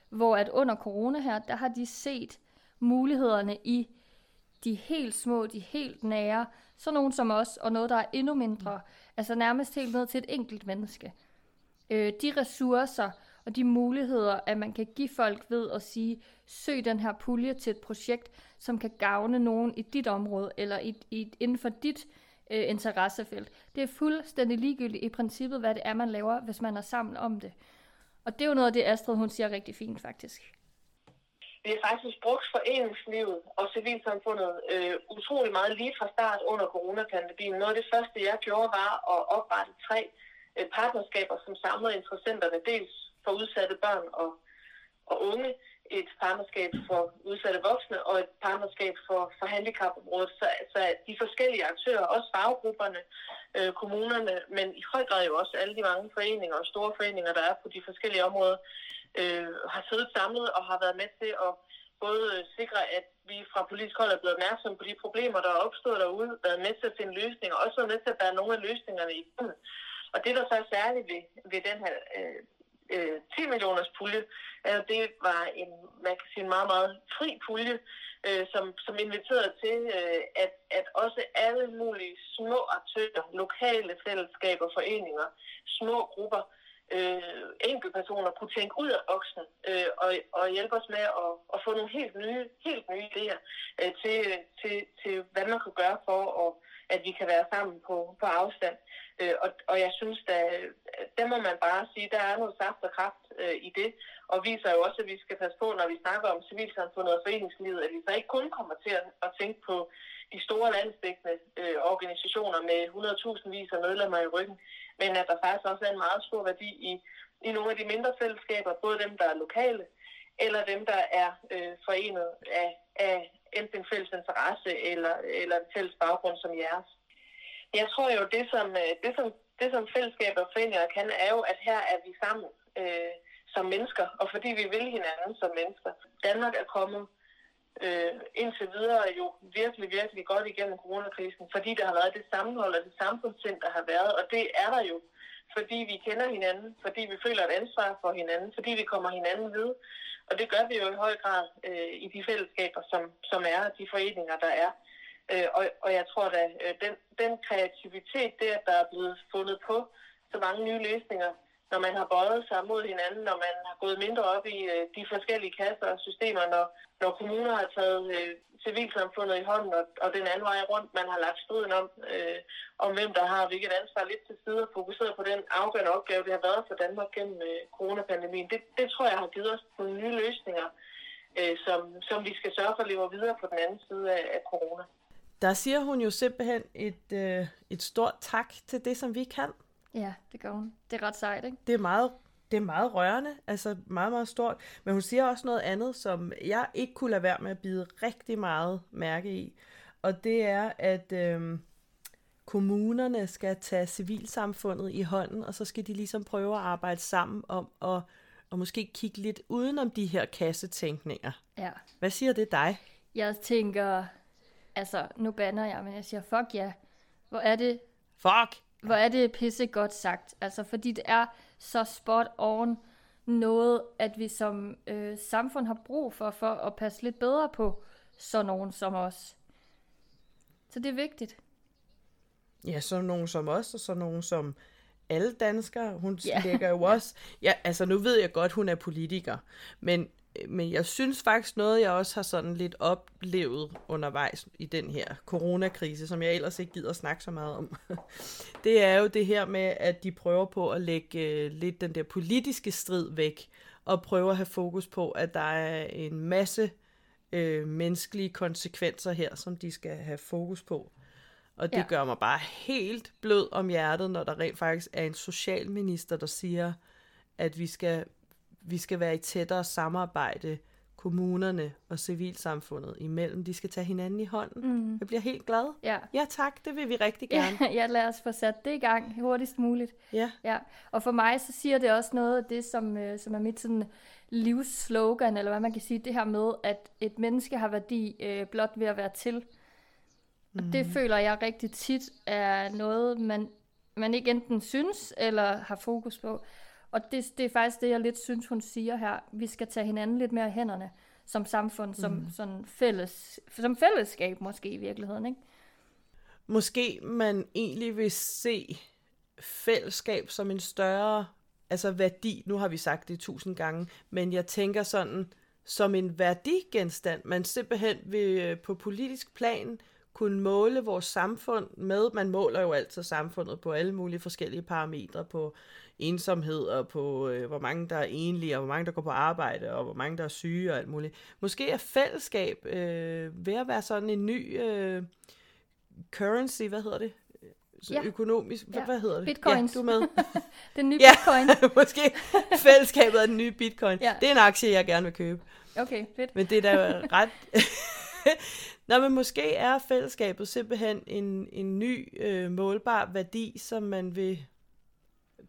hvor at under corona her, der har de set mulighederne i de helt små, de helt nære, så nogen som os, og noget, der er endnu mindre, altså nærmest helt ned til et enkelt menneske. Øh, de ressourcer og de muligheder, at man kan give folk ved at sige, søg den her pulje til et projekt, som kan gavne nogen i dit område, eller i, i, inden for dit øh, interessefelt. Det er fuldstændig ligegyldigt i princippet, hvad det er, man laver, hvis man er sammen om det. Og det er jo noget af det, Astrid, hun siger rigtig fint faktisk. Vi har faktisk brugt foreningslivet og civilsamfundet øh, utrolig meget lige fra start under coronapandemien. Noget af det første, jeg gjorde, var at oprette tre øh, partnerskaber, som samlede interessenterne. Dels for udsatte børn og, og unge, et partnerskab for udsatte voksne og et partnerskab for, for handicapområdet. Så, så de forskellige aktører, også faggrupperne, øh, kommunerne, men i høj grad jo også alle de mange foreninger og store foreninger, der er på de forskellige områder, Øh, har siddet samlet og har været med til at både øh, sikre, at vi fra politisk hold er blevet opmærksomme på de problemer, der er opstået derude, været med til at finde løsninger, og også været med til at bære nogle af løsningerne i bunden. Og det, der så er særligt ved, ved den her øh, øh, ti millioners pulje, øh, det var en, man kan sige, en meget, meget fri pulje, øh, som, som inviterede til, øh, at, at også alle mulige små aktører, lokale fællesskaber, foreninger, små grupper, Øh, enkeltpersoner kunne tænke ud af boksen øh, og, og hjælpe os med at, at få nogle helt nye, helt nye idéer øh, til, til, til, hvad man kan gøre for, og, at vi kan være sammen på, på afstand. Øh, og, og jeg synes, der, der må man bare sige, der er noget saft og kraft øh, i det, og viser jo også, at vi skal passe på, når vi snakker om civilsamfundet og foreningslivet, at vi så ikke kun kommer til at, at tænke på de store landsdækkende øh, organisationer med hundredtusindvis af medlemmer i ryggen, men at der faktisk også er en meget stor værdi i, i nogle af de mindre fællesskaber, både dem, der er lokale, eller dem, der er øh, forenet af, af enten en fælles interesse eller, eller en fælles baggrund som jeres. Jeg tror jo, det som, det som, det som fællesskaber og foreninger kan, er jo, at her er vi sammen øh, som mennesker, og fordi vi vil hinanden som mennesker. Danmark er kommet Øh, indtil videre jo virkelig, virkelig godt igennem coronakrisen, fordi der har været det sammenhold og det samfundssind, der har været, og det er der jo, fordi vi kender hinanden, fordi vi føler et ansvar for hinanden, fordi vi kommer hinanden ved, og det gør vi jo i høj grad øh, i de fællesskaber, som, som er, de foreninger, der er. Øh, og, og jeg tror da, øh, den, den kreativitet, det at der er blevet fundet på så mange nye løsninger, når man har bøjet sig mod hinanden, når man har gået mindre op i øh, de forskellige kasser og systemer, når, når kommuner har taget øh, civilsamfundet i hånden, og, og den anden vej rundt, man har lagt striden om, øh, om hvem der har hvilket ansvar lidt til side, og fokuseret på den afgørende opgave, det har været for Danmark gennem øh, coronapandemien. Det, det tror jeg har givet os nogle nye løsninger, øh, som, som vi skal sørge for at leve videre på den anden side af, af corona. Der siger hun jo simpelthen et, øh, et stort tak til det, som vi kan. Ja, det gør hun. Det er ret sejt, ikke? Det er meget, det er meget rørende, altså meget, meget stort. Men hun siger også noget andet, som jeg ikke kunne lade være med at bide rigtig meget mærke i. Og det er, at øh, kommunerne skal tage civilsamfundet i hånden, og så skal de ligesom prøve at arbejde sammen om at og måske kigge lidt udenom de her kassetænkninger. Ja. Hvad siger det dig? Jeg tænker, altså nu banner jeg, men jeg siger, fuck ja. Hvor er det? Fuck! Hvor er det pisse godt sagt, altså fordi det er så spot on noget, at vi som øh, samfund har brug for, for at passe lidt bedre på sådan nogen som os. Så det er vigtigt. Ja, sådan nogen som os, og sådan nogen som alle danskere, hun ja. Lægger jo også. Ja, altså nu ved jeg godt, hun er politiker, men, men jeg synes faktisk noget, jeg også har sådan lidt oplevet undervejs i den her coronakrise, som jeg ellers ikke gider snakke så meget om, det er jo det her med, at de prøver på at lægge lidt den der politiske strid væk, og prøver at have fokus på, at der er en masse øh, menneskelige konsekvenser her, som de skal have fokus på. Og det ja. Gør mig bare helt blød om hjertet, når der rent faktisk er en socialminister, der siger, at vi skal... Vi skal være i tættere samarbejde, kommunerne og civilsamfundet imellem. De skal tage hinanden i hånden. Mm. Jeg bliver helt glad. Ja. Ja tak, det vil vi rigtig gerne. Ja, ja, lad os få sat det i gang hurtigst muligt. Ja. Ja. Og for mig så siger det også noget af det, som, øh, som er mit sådan, livsslogan, eller hvad man kan sige, det her med, at et menneske har værdi øh, blot ved at være til. Og mm. det føler jeg rigtig tit er noget, man, man ikke enten synes eller har fokus på. Og det, det er faktisk det, jeg lidt synes, hun siger her. Vi skal tage hinanden lidt mere i hænderne som samfund, som, mm. sådan fælles, som fællesskab måske i virkeligheden. Ikke? Måske man egentlig vil se fællesskab som en større altså værdi. Nu har vi sagt det tusind gange, men jeg tænker sådan som en værdigenstand. Man simpelthen vil på politisk plan kunne måle vores samfund med. Man måler jo altid samfundet på alle mulige forskellige parametre, på ensomhed og på øh, hvor mange der er enlige, og hvor mange der går på arbejde, og hvor mange der er syge og alt muligt. Måske er fællesskab øh, ved at være sådan en ny øh, currency, hvad hedder det? Så ja. Økonomisk, ja. Hvad hedder det? Bitcoins. Ja, du er med. Den nye bitcoin. Ja, måske fællesskabet er den nye bitcoin. Ja. Det er en aktie, jeg gerne vil købe. Okay, fedt. Men det er da ret... Nå, men måske er fællesskabet simpelthen en, en ny øh, målbar værdi, som man vil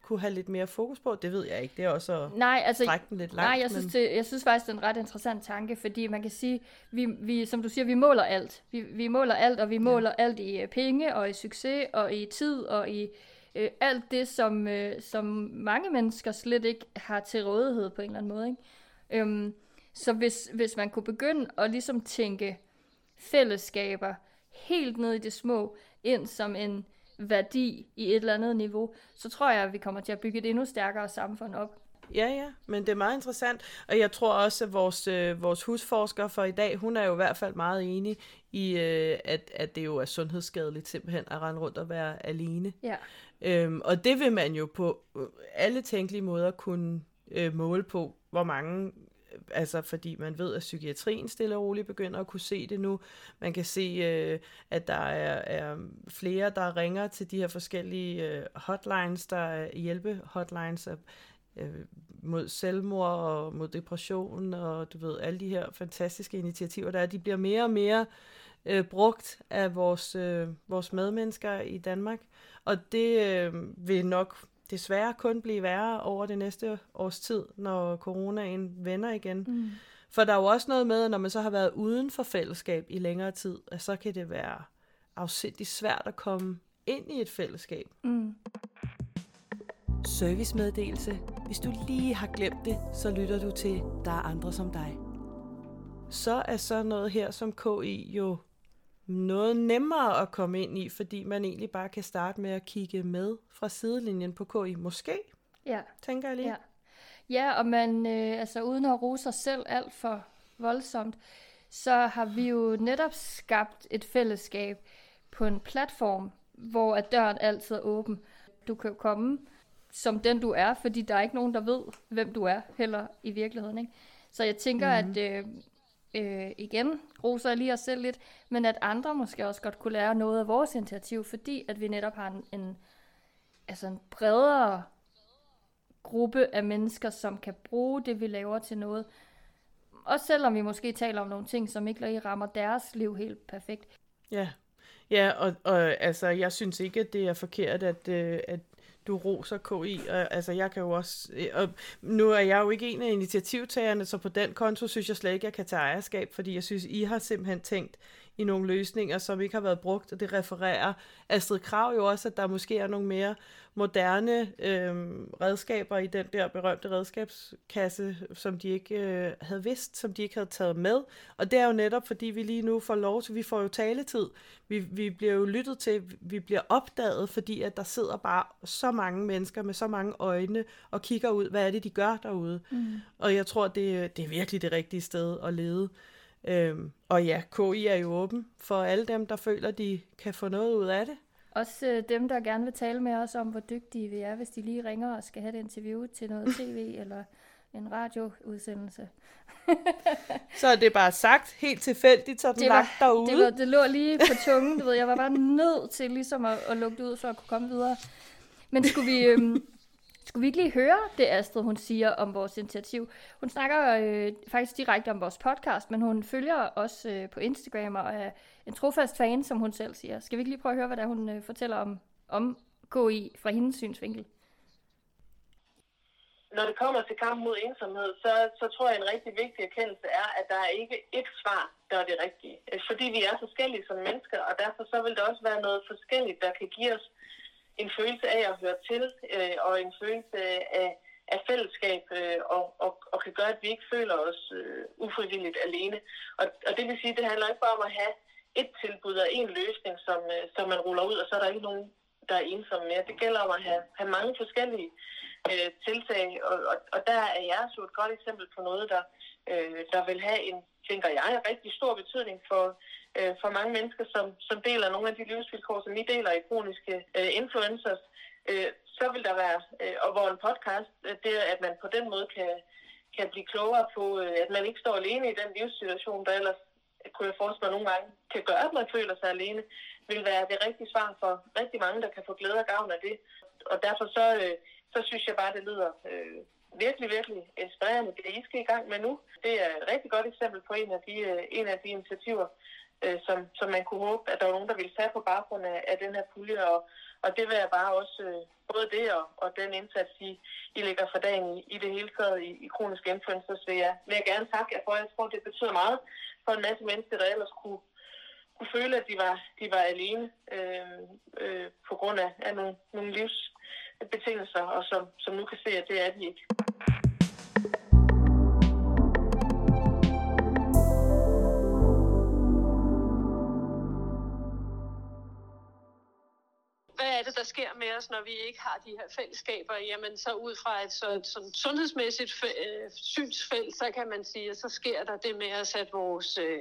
kunne have lidt mere fokus på. Det ved jeg ikke. Det er også at nej, altså, trække den lidt langt. Nej, jeg, men... synes, det, jeg synes faktisk, det er en ret interessant tanke, fordi man kan sige, vi, vi, som du siger, vi måler alt. Vi, vi måler alt, og vi måler ja. Alt i penge, og i succes, og i tid, og i øh, alt det, som, øh, som mange mennesker slet ikke har til rådighed på en eller anden måde. Ikke? Øhm, så hvis, hvis man kunne begynde at ligesom tænke fællesskaber helt ned i det små, ind som en værdi i et eller andet niveau, så tror jeg, at vi kommer til at bygge et endnu stærkere samfund op. Ja, ja, men det er meget interessant, og jeg tror også, at vores, øh, vores husforsker for i dag, hun er jo i hvert fald meget enig i, øh, at, at det jo er sundhedsskadeligt simpelthen at rende rundt og være alene. Ja. Øhm, og det vil man jo på alle tænkelige måder kunne øh, måle på, hvor mange. Altså fordi man ved, at psykiatrien stille og roligt begynder at kunne se det nu. Man kan se, øh, at der er, er flere, der ringer til de her forskellige øh, hotlines, der er hjælpehotlines øh, mod selvmord og mod depression, og du ved, alle de her fantastiske initiativer, der er, de bliver mere og mere øh, brugt af vores, øh, vores medmennesker i Danmark. Og det øh, vil nok... desværre kun blive værre over det næste års tid, når coronaen vender igen. Mm. For der er jo også noget med, at når man så har været uden for fællesskab i længere tid, at så kan det være afsindigt svært at komme ind i et fællesskab. Mm. Servicemeddelelse. Hvis du lige har glemt det, så lytter du til Der er andre som dig. Så er så noget her som K I jo noget nemmere at komme ind i, fordi man egentlig bare kan starte med at kigge med fra sidelinjen på K I, måske. ja. tænker jeg lige. Ja, ja og man, øh, altså uden at rose sig selv alt for voldsomt, så har vi jo netop skabt et fællesskab på en platform, hvor at døren altid er åben. Du kan jo komme som den du er, fordi der er ikke nogen, der ved, hvem du er heller i virkeligheden. Ikke? Så jeg tænker, mm-hmm. at øh, øh, igen, roser jeg lige os selv lidt, men at andre måske også godt kunne lære noget af vores initiativ, fordi at vi netop har en, en, altså en bredere gruppe af mennesker, som kan bruge det, vi laver til noget. Også selvom vi måske taler om nogle ting, som ikke lige rammer deres liv helt perfekt. Ja, ja og, og altså, jeg synes ikke, at det er forkert, at, øh, at du roser K I, og, altså jeg kan jo også, og nu er jeg jo ikke en af initiativtagerne, så på den konto synes jeg slet ikke, jeg kan tage ejerskab, fordi jeg synes, I har simpelthen tænkt i nogle løsninger, som ikke har været brugt, og det refererer Astrid Krag jo også, at der måske er nogle mere moderne øh, redskaber i den der berømte redskabskasse, som de ikke øh, havde vidst, som de ikke havde taget med, og det er jo netop, fordi vi lige nu får lov til, vi får jo taletid, vi, vi bliver jo lyttet til, vi bliver opdaget, fordi at der sidder bare så mange mennesker med så mange øjne, og kigger ud, hvad er det, de gør derude, mm. og jeg tror, det, det er virkelig det rigtige sted at lede. Øhm, og ja, K I er jo åben for alle dem, der føler, de kan få noget ud af det. Også øh, dem, der gerne vil tale med os om, hvor dygtige vi er, hvis de lige ringer og skal have et interview til noget tv eller en radioudsendelse. Så er det bare sagt helt tilfældigt, så den var, lagt derude. Det, var, det lå lige på tungen, du ved, jeg var bare nødt til ligesom at, at lukke det ud, for at kunne komme videre. Men skulle vi... Øhm, Skulle vi ikke lige høre det, Astrid, hun siger om vores initiativ? Hun snakker øh, faktisk direkte om vores podcast, men hun følger os øh, på Instagram og er en trofast fan, som hun selv siger. Skal vi ikke lige prøve at høre, hvad der hun øh, fortæller om, om K I fra hendes synsvinkel? Når det kommer til kampen mod ensomhed, så, så tror jeg, en rigtig vigtig erkendelse er, at der er ikke ét svar, der er det rigtige. Fordi vi er forskellige som mennesker, og derfor så vil der også være noget forskelligt, der kan give os en følelse af at høre til, øh, og en følelse af, af fællesskab, øh, og, og, og kan gøre, at vi ikke føler os øh, ufrivilligt alene. Og, og det vil sige, at det handler ikke bare om at have et tilbud og en løsning, som, øh, som man ruller ud, og så er der ikke nogen, der er ensomme mere. Det gælder om at have, have mange forskellige øh, tiltag, og, og, og der er jeres jo et godt eksempel på noget, der, øh, der vil have en, tænker jeg, rigtig stor betydning for... for mange mennesker, som, som deler nogle af de livsvilkår, som I deler i kroniske øh, influencers, øh, så vil der være, øh, og hvor en podcast, øh, det er, at man på den måde kan, kan blive klogere på, øh, at man ikke står alene i den livssituation, der ellers, kunne jeg forestille mig nogle gange, kan gøre, at man føler sig alene, vil være det rigtige svar for rigtig mange, der kan få glæde og gavn af det. Og derfor så, øh, så synes jeg bare, det lyder øh, virkelig, virkelig inspirerende, det I skal i gang med nu. Det er et rigtig godt eksempel på en af de, øh, en af de initiativer, Som, som man kunne håbe, at der var nogen, der ville tage på baggrund af, af den her pulje. Og, og det vil jeg bare også, øh, både det og, og den indsats, I, I lægger for dagen i, i det hele taget i, i kroniske influencers, vil jeg, vil jeg gerne takke jer for. Jeg tror, det betyder meget for en masse mennesker, der ellers kunne, kunne føle, at de var, de var alene øh, øh, på grund af, af nogle, nogle livsbetingelser, og som, som nu kan se, at det er de ikke. Der sker med os, når vi ikke har de her fællesskaber, jamen så ud fra et så, sådan sundhedsmæssigt fæ- øh, synsfelt, så kan man sige, at så sker der det med os, at vores øh,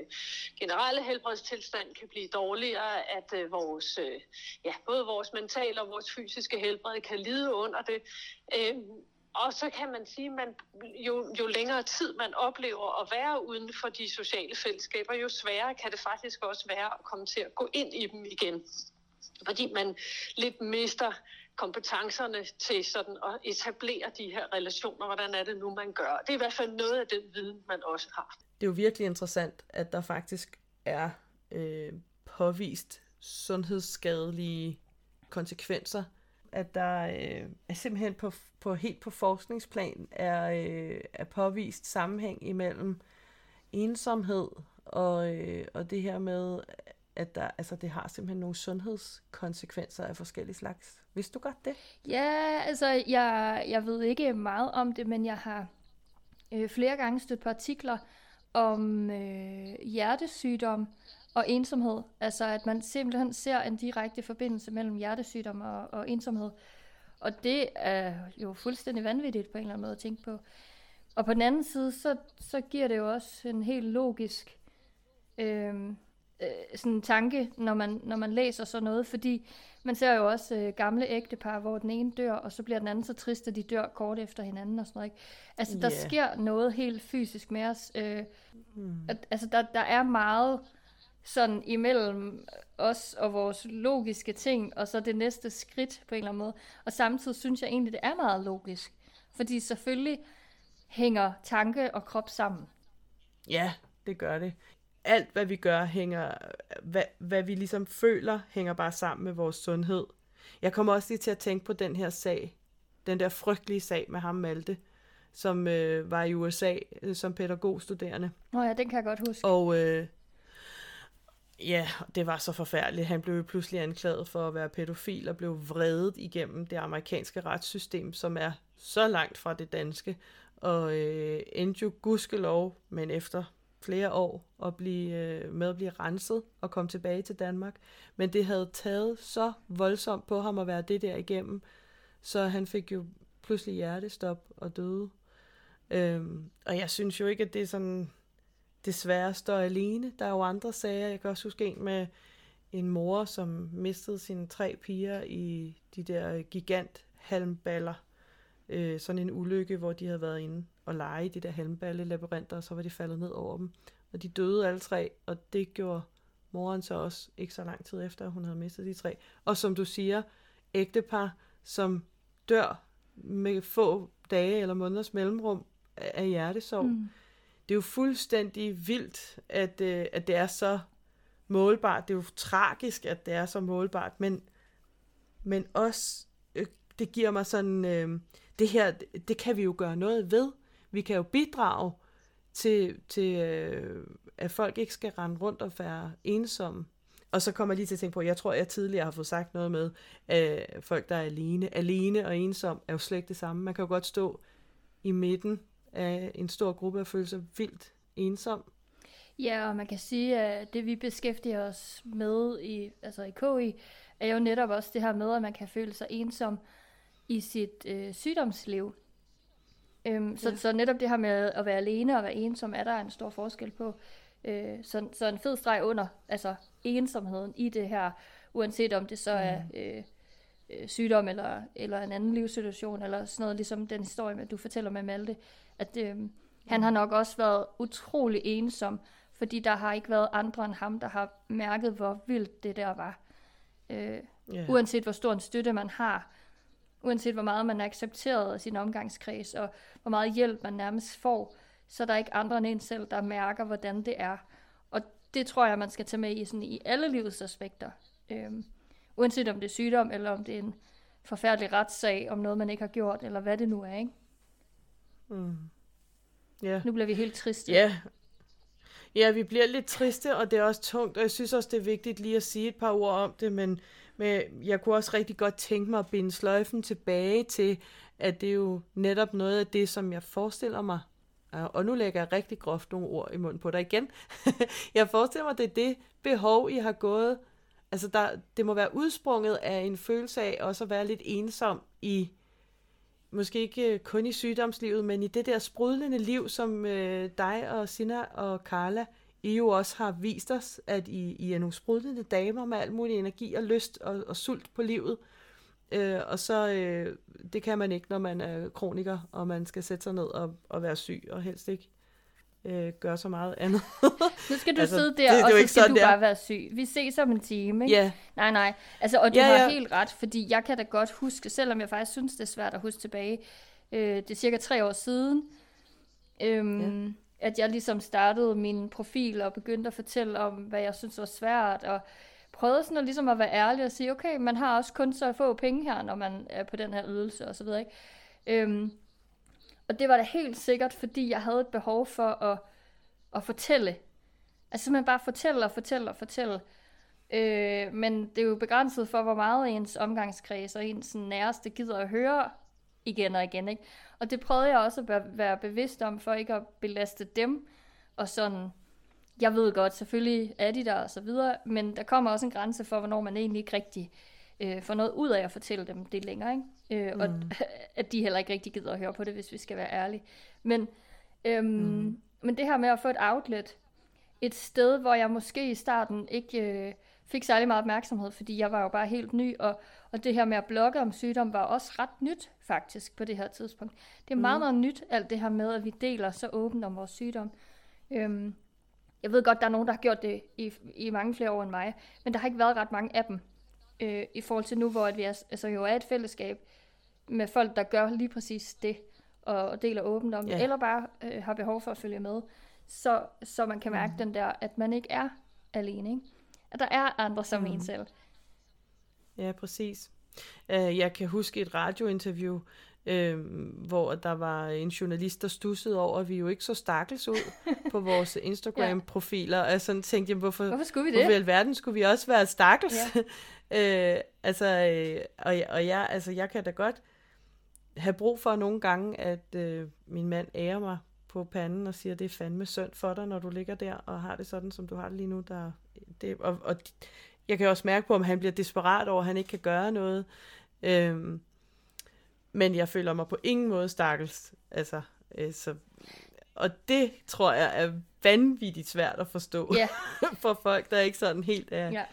generelle helbredstilstand kan blive dårligere, at øh, vores, øh, ja, både vores mentale og vores fysiske helbred kan lide under det. Øh, Og så kan man sige, at jo, jo længere tid man oplever at være uden for de sociale fællesskaber, jo sværere kan det faktisk også være at komme til at gå ind i dem igen. Fordi man lidt mister kompetencerne til sådan at etablere de her relationer. Hvordan er det nu, man gør? Det er i hvert fald noget af den viden, man også har. Det er jo virkelig interessant, at der faktisk er øh, påvist sundhedsskadelige konsekvenser. At der øh, er simpelthen på, på, helt på forskningsplan er, øh, er påvist sammenhæng imellem ensomhed og, øh, og det her med... at der, altså det har simpelthen nogle sundhedskonsekvenser af forskellige slags. Vidste du godt det? Ja, altså jeg, jeg ved ikke meget om det, men jeg har øh, flere gange stødt på artikler om øh, hjertesygdom og ensomhed. Altså at man simpelthen ser en direkte forbindelse mellem hjertesygdom og, og ensomhed. Og det er jo fuldstændig vanvittigt på en eller anden måde at tænke på. Og på den anden side, så, så giver det jo også en helt logisk øh, øh, sådan tanke, når man, når man læser sådan noget. Fordi man ser jo også øh, gamle ægtepar, hvor den ene dør, og så bliver den anden så trist, at de dør kort efter hinanden og sådan noget. Ikke? Altså, yeah. Der sker noget helt fysisk med os. Øh, mm. at, altså, der, der er meget sådan imellem os og vores logiske ting, og så det næste skridt på en eller anden måde. Og samtidig synes jeg egentlig, det er meget logisk. Fordi selvfølgelig hænger tanke og krop sammen. Ja, det gør det. Alt, hvad vi gør, hænger, hvad, hvad vi ligesom føler, hænger bare sammen med vores sundhed. Jeg kommer også lige til at tænke på den her sag, den der frygtelige sag med ham, Malte, som øh, var i U S A øh, som pædagogstuderende. Nå ja, den kan jeg godt huske. Og øh, ja, det var så forfærdeligt. Han blev pludselig anklaget for at være pædofil og blev vredet igennem det amerikanske retssystem, som er så langt fra det danske. Og øh, endte jo gudskelov, men efter flere år at blive, øh, med at blive renset og komme tilbage til Danmark. Men det havde taget så voldsomt på ham at være det der igennem, så han fik jo pludselig hjertestop og døde. Øhm, og jeg synes jo ikke, at det er sådan, desværre står alene. Der er jo andre sager. Jeg kan også huske en med en mor, som mistede sine tre piger i de der giganthalmballer. Øh, sådan en ulykke, hvor de havde været inde og lege i de der halmballelabyrinter, og så var de faldet ned over dem. Og de døde alle tre, og det gjorde moren så også ikke så lang tid efter, at hun havde mistet de tre. Og som du siger, ægtepar, som dør med få dage eller måneders mellemrum af hjertesorg. Mm. Det er jo fuldstændig vildt, at, øh, at det er så målbart. Det er jo tragisk, at det er så målbart, men, men også øh, det giver mig sådan... Øh, det her, det kan vi jo gøre noget ved. Vi kan jo bidrage til, til øh, at folk ikke skal rende rundt og være ensomme. Og så kommer jeg lige til at tænke på, jeg tror, jeg tidligere har fået sagt noget med, øh, folk, der er alene. Alene og ensom er jo slet ikke det samme. Man kan jo godt stå i midten af en stor gruppe og føle sig vildt ensom. Ja, og man kan sige, at det vi beskæftiger os med i, altså i K I, er jo netop også det her med, at man kan føle sig ensom i sit øh, sygdomsliv. Øhm, så, ja. så netop det her med at være alene og være ensom, er der en stor forskel på. Øh, så, så en fed streg under, altså ensomheden i det her, uanset om det så er øh, øh, sygdom eller, eller en anden livssituation, eller sådan noget, ligesom den historie, du fortæller med Malte, at øh, han har nok også været utrolig ensom, fordi der har ikke været andre end ham, der har mærket, hvor vildt det der var. Øh, ja. Uanset hvor stor en støtte man har, uanset hvor meget man er accepteret af sin omgangskreds, og hvor meget hjælp man nærmest får, så er der ikke andre end en selv, der mærker, hvordan det er. Og det tror jeg, man skal tage med i, sådan, i alle livets aspekter. Øhm, uanset om det er sygdom, eller om det er en forfærdelig retssag, om noget, man ikke har gjort, eller hvad det nu er, ikke? Mm. Yeah. Nu bliver vi helt triste. Ja, yeah. Ja, vi bliver lidt triste, og det er også tungt, og jeg synes også, det er vigtigt lige at sige et par ord om det, men, men jeg kunne også rigtig godt tænke mig at binde sløjfen tilbage til, at det er jo netop noget af det, som jeg forestiller mig, og nu lægger jeg rigtig groft nogle ord i munden på dig igen, jeg forestiller mig, det er det behov, I har gået, altså der, det må være udsprunget af en følelse af også at være lidt ensom i, måske ikke kun i sygdomslivet, men i det der sprudlende liv, som øh, dig og Sina og Carla, I jo også har vist os, at I, I er nogle sprudlende damer med al mulig energi og lyst og, og sult på livet. Øh, og så, øh, det kan man ikke, når man er kroniker, og man skal sætte sig ned og, og være syg, og helst ikke øh, gøre så meget andet. Nu skal du altså, sidde der, det, og det så skal du der. Bare være syg. Vi ses om en time, ikke? Yeah. Nej, nej. Altså, og du yeah, har yeah. helt ret, fordi jeg kan da godt huske, selvom jeg faktisk synes, det er svært at huske tilbage, øh, det er cirka tre år siden, øhm, yeah. at jeg ligesom startede min profil og begyndte at fortælle om, hvad jeg synes var svært, og prøvede sådan at, ligesom at være ærlig og sige, okay, man har også kun så få penge her, når man er på den her ydelse, og så videre, ikke? Øhm, og det var da helt sikkert, fordi jeg havde et behov for at, at fortælle. Altså simpelthen bare fortælle og fortælle og fortælle. Øh, men det er jo begrænset for, hvor meget ens omgangskreds og ens næreste gider at høre igen og igen, ikke? Og det prøvede jeg også at være bevidst om, for ikke at belaste dem. Og sådan, jeg ved godt, selvfølgelig er de der og så videre, men der kommer også en grænse for, hvornår man egentlig ikke rigtig øh, får noget ud af at fortælle dem det længere, ikke? Øh, mm. Og at de heller ikke rigtig gider at høre på det, hvis vi skal være ærlige. Men, øhm, mm. men det her med at få et outlet, et sted, hvor jeg måske i starten ikke øh, fik særlig meget opmærksomhed, fordi jeg var jo bare helt ny, og, og det her med at blogge om sygdom var også ret nyt faktisk på det her tidspunkt. Det er meget, mm. meget nyt, alt det her med, at vi deler så åbent om vores sygdom. Øhm, jeg ved godt, der er nogen, der har gjort det i, i mange flere år end mig, men der har ikke været ret mange af dem, øh, i forhold til nu, hvor at vi er, altså jo er et fællesskab med folk, der gør lige præcis det, og, og deler åbent om, yeah. eller bare øh, har behov for at følge med. Så, så man kan mærke mm. den der, at man ikke er alene, ikke? At der er andre som mm. en selv. Ja, præcis. Jeg kan huske et radiointerview, øh, hvor der var en journalist, der stussede over, at vi jo ikke så stakkels ud på vores Instagram-profiler. ja. Og sådan tænkte jeg, hvorfor, hvorfor skulle vi det? Hvorfor i alverden skulle vi også være stakkels? Ja. øh, altså, øh, og, og jeg, altså, jeg kan da godt have brug for nogle gange, at øh, min mand ærer mig på panden og siger, det er fandme synd for dig, når du ligger der og har det sådan, som du har det lige nu. Der, det, og, og jeg kan også mærke på, om han bliver desperat over, at han ikke kan gøre noget. Øhm, men jeg føler mig på ingen måde stakkels. Altså, øh, så, og det tror jeg er vanvittigt svært at forstå yeah. for folk, der ikke sådan helt er yeah.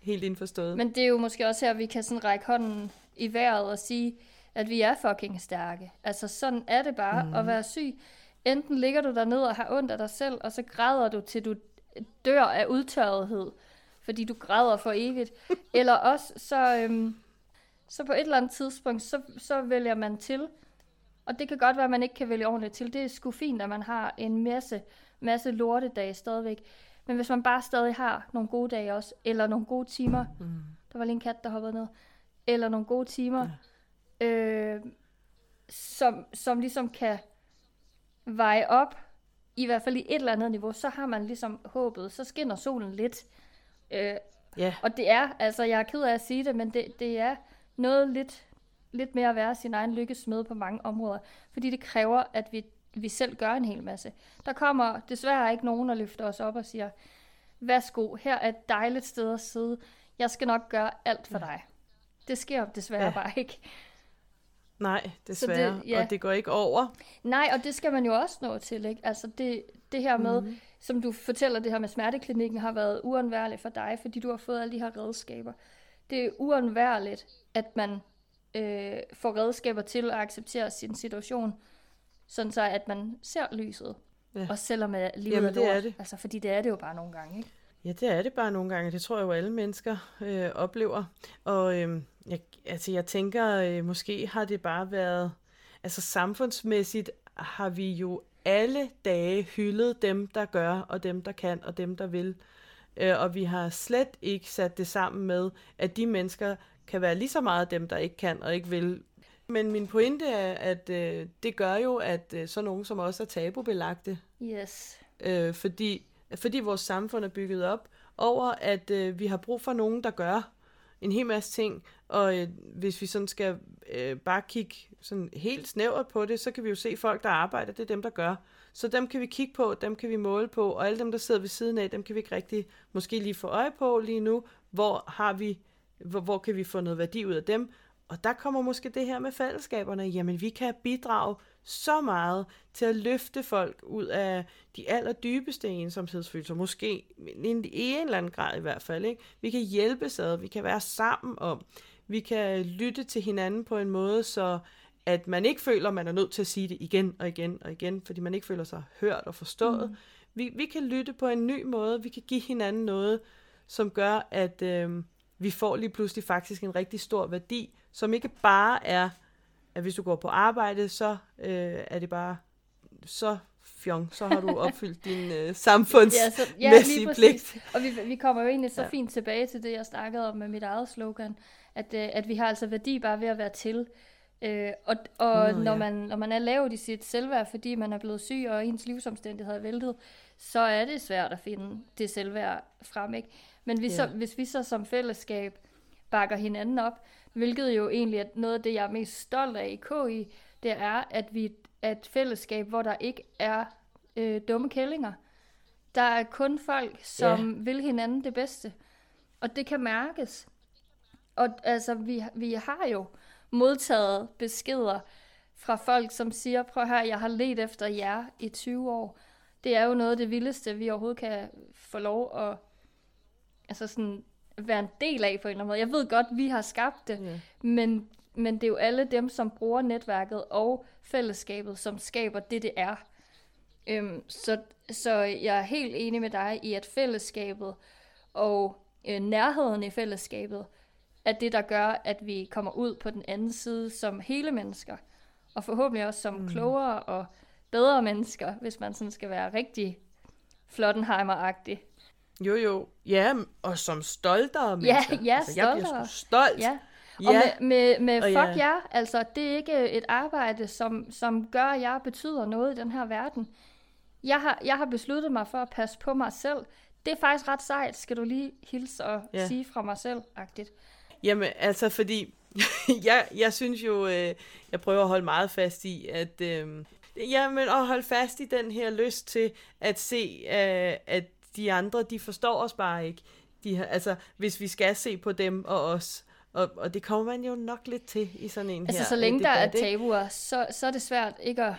helt indforstået. Men det er jo måske også her, vi kan sådan række hånden i vejret og sige, at vi er fucking stærke. Altså sådan er det bare mm. at være syg. Enten ligger du dernede og har ondt af dig selv, og så græder du, til du dør af udtørrethed, fordi du græder for evigt. Eller også, så, øhm, så på et eller andet tidspunkt, så, så vælger man til. Og det kan godt være, at man ikke kan vælge ordentligt til. Det er sgu fint, at man har en masse, masse lortedage stadigvæk. Men hvis man bare stadig har nogle gode dage også, eller nogle gode timer. Mm. Der var lige en kat, der hoppede ned. Eller nogle gode timer, ja. øh, som, som ligesom kan veje op, i hvert fald i et eller andet niveau, så har man ligesom håbet, så skinner solen lidt. Øh, yeah. Og det er, altså jeg er ked af at sige det, men det, det er noget lidt, lidt mere at være sin egen lykkesmed på mange områder, fordi det kræver, at vi, vi selv gør en hel masse. Der kommer desværre ikke nogen, der løfter os op og siger, værsgo, her er et dejligt sted at sidde, jeg skal nok gøre alt for dig. Det sker desværre yeah. bare ikke. Nej, desværre, det, ja. Og det går ikke over. Nej, og det skal man jo også nå til, ikke? Altså det, det her med, mm. som du fortæller, det her med smerteklinikken har været uundværligt for dig, fordi du har fået alle de her redskaber. Det er uundværligt, at man øh, får redskaber til at acceptere sin situation, sådan så at man ser lyset, ja. Og selvom at livet Jamen, er lort. Det er det. Altså, fordi det er det jo bare nogle gange, ikke? Ja, det er det bare nogle gange, det tror jeg jo alle mennesker øh, oplever, og øh, jeg, altså jeg tænker, øh, måske har det bare været, altså samfundsmæssigt har vi jo alle dage hyldet dem, der gør, og dem, der kan, og dem, der vil, øh, og vi har slet ikke sat det sammen med, at de mennesker kan være lige så meget dem, der ikke kan og ikke vil. Men min pointe er, at øh, det gør jo, at øh, sådan nogen som også er tabubelagte, yes. øh, fordi fordi vores samfund er bygget op over, at øh, vi har brug for nogen, der gør en hel masse ting, og øh, hvis vi sådan skal øh, bare kigge sådan helt snævert på det, så kan vi jo se folk, der arbejder, det er dem, der gør. Så dem kan vi kigge på, dem kan vi måle på, og alle dem, der sidder ved siden af, dem kan vi ikke rigtig måske lige få øje på lige nu, hvor har vi, hvor, hvor kan vi få noget værdi ud af dem, og der kommer måske det her med fællesskaberne, jamen vi kan bidrage så meget til at løfte folk ud af de allerdybeste ensomhedsfølelser, måske i en eller anden grad i hvert fald, ikke? Vi kan hjælpes ad, vi kan være sammen om, vi kan lytte til hinanden på en måde, så at man ikke føler, man er nødt til at sige det igen og igen og igen, fordi man ikke føler sig hørt og forstået. Mm. Vi, vi kan lytte på en ny måde, vi kan give hinanden noget, som gør, at øh, vi får lige pludselig faktisk en rigtig stor værdi, som ikke bare er, at hvis du går på arbejde, så øh, er det bare så fjong, så har du opfyldt din øh, samfundsmæssige ja, ja, pligt. Og vi, vi kommer jo egentlig så ja. fint tilbage til det, jeg snakkede om med mit eget slogan, at, øh, at vi har altså værdi bare ved at være til. Øh, og og oh, når, ja. man, når man er lavet i sit selvværd, fordi man er blevet syg, og ens livsomstændighed er væltet, så er det svært at finde det selvværd frem, ikke? Men vi ja. så, hvis vi så som fællesskab bakker hinanden op, hvilket jo egentlig er noget af det, jeg er mest stolt af i K I, det er, at vi er et fællesskab, hvor der ikke er øh, dumme kællinger. Der er kun folk, som yeah. vil hinanden det bedste. Og det kan mærkes. Og altså, vi, vi har jo modtaget beskeder fra folk, som siger, prøv her, jeg har let efter jer i tyve år. Det er jo noget af det vildeste, vi overhovedet kan få lov at altså sådan, være en del af på en eller anden måde. Jeg ved godt, vi har skabt det, yeah. men, men det er jo alle dem, som bruger netværket og fællesskabet, som skaber det, det er. Øhm, så, så jeg er helt enig med dig i, at fællesskabet og øh, nærheden i fællesskabet er det, der gør, at vi kommer ud på den anden side som hele mennesker, og forhåbentlig også som mm. klogere og bedre mennesker, hvis man sådan skal være rigtig Flottenheimer-agtig. Jo, jo. Ja, og som stoltere mennesker. Ja, ja, altså, jeg stoltere. Jeg stolt. Ja. Ja. Og med, med, med og fuck ja. jer, altså det er ikke et arbejde, som, som gør, at jeg betyder noget i den her verden. Jeg har, jeg har besluttet mig for at passe på mig selv. Det er faktisk ret sejt, skal du lige hilse og ja. sige fra mig selv-agtigt. Jamen, altså fordi, jeg, jeg synes jo, øh, jeg prøver at holde meget fast i, at øh, jamen, at holde fast i den her lyst til at se, øh, at de andre, de forstår os bare ikke. De har, altså, hvis vi skal se på dem og os, og, og det kommer man jo nok lidt til i sådan en altså, her. Altså, så længe der er tabuer, så, så er det svært ikke at,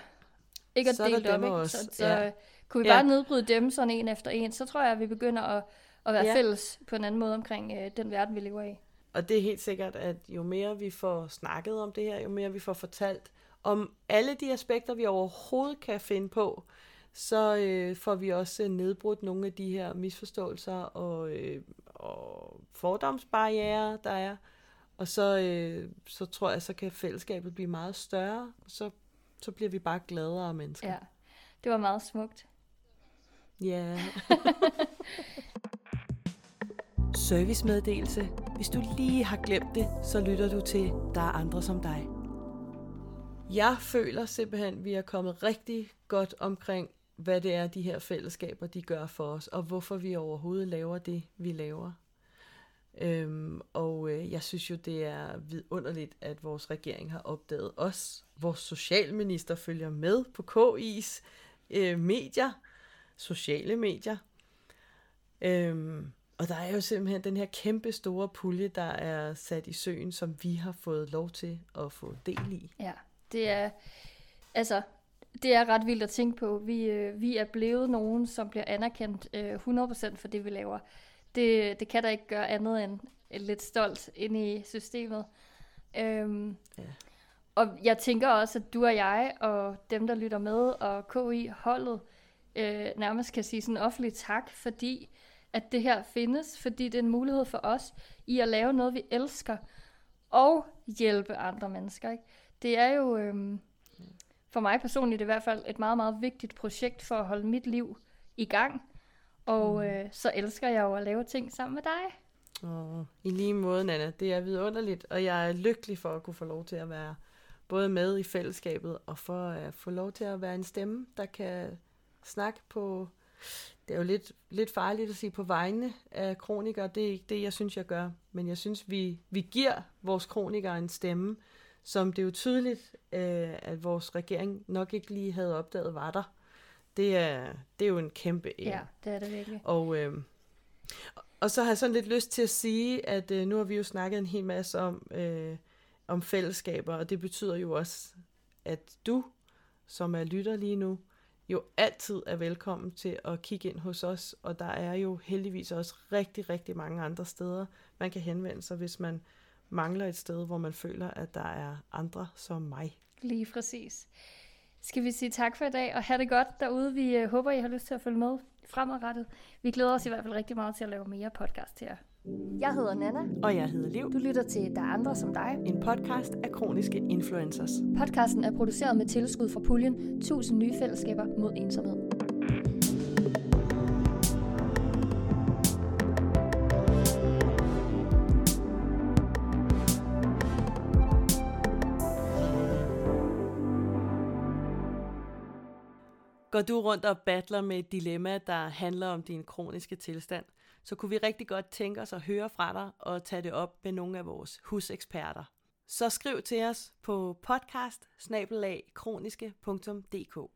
ikke at dele dem op. Så, så ja. kunne vi bare ja. nedbryde dem sådan en efter en, så tror jeg, at vi begynder at, at være ja. fælles på en anden måde omkring øh, den verden, vi lever i. Og det er helt sikkert, at jo mere vi får snakket om det her, jo mere vi får fortalt om alle de aspekter, vi overhovedet kan finde på, så øh, får vi også nedbrudt nogle af de her misforståelser og, øh, og fordomsbarrierer, der er. Og så, øh, så tror jeg, så kan fællesskabet blive meget større, og så, så bliver vi bare gladere mennesker. Ja, det var meget smukt. Ja. Yeah. Servicemeddelelse. Hvis du lige har glemt det, så lytter du til Der er andre som dig. Jeg føler simpelthen, at vi er kommet rigtig godt omkring, hvad det er, de her fællesskaber de gør for os, og hvorfor vi overhovedet laver det, vi laver. Øhm, og øh, jeg synes jo, det er vidunderligt, at vores regering har opdaget os. Vores socialminister følger med på K I's øh, medier, sociale medier. Øhm, og der er jo simpelthen den her kæmpe store pulje, der er sat i søen, som vi har fået lov til at få del i. Ja. Det er, altså, det er ret vildt at tænke på. Vi, øh, vi er blevet nogen, som bliver anerkendt øh, hundrede procent for det, vi laver. Det, det kan da ikke gøre andet end lidt stolt inde i systemet. Øhm, ja. Og jeg tænker også, at du og jeg og dem, der lytter med, og K I-holdet øh, nærmest kan sige sådan offentlig tak, fordi at det her findes, fordi det er en mulighed for os i at lave noget, vi elsker, og hjælpe andre mennesker, ikke? Det er jo, øhm, for mig personligt i hvert fald, et meget, meget vigtigt projekt for at holde mit liv i gang. Og mm. øh, så elsker jeg jo at lave ting sammen med dig. Oh, i lige måde, Nanna. Det er vidunderligt, og jeg er lykkelig for at kunne få lov til at være både med i fællesskabet, og for at få lov til at være en stemme, der kan snakke på... Det er jo lidt, lidt farligt at sige på vegne af kronikere. Det er ikke det, jeg synes, jeg gør. Men jeg synes, vi, vi giver vores kronikere en stemme, som det er jo tydeligt, øh, at vores regering nok ikke lige havde opdaget var der. Det er, det er jo en kæmpe ære. Ja, det er det virkelig. Og, øh, og så har jeg sådan lidt lyst til at sige, at øh, nu har vi jo snakket en hel masse om, øh, om fællesskaber, og det betyder jo også, at du, som er lytter lige nu, jo altid er velkommen til at kigge ind hos os, og der er jo heldigvis også rigtig, rigtig mange andre steder, man kan henvende sig, hvis man mangler et sted, hvor man føler, at der er andre som mig. Lige præcis. Skal vi sige tak for i dag, og have det godt derude. Vi håber, I har lyst til at følge med fremadrettet. Vi glæder os i hvert fald rigtig meget til at lave mere podcast her. Jeg hedder Nanna. Og jeg hedder Liv. Du lytter til Der er andre som dig. En podcast af Kroniske Influencers. Podcasten er produceret med tilskud fra puljen Tusind nye fællesskaber mod ensomhed. Går du rundt og battler med et dilemma, der handler om din kroniske tilstand, så kunne vi rigtig godt tænke os at høre fra dig og tage det op med nogle af vores huseksperter. Så skriv til os på podcast snabel-a kroniske punktum d k.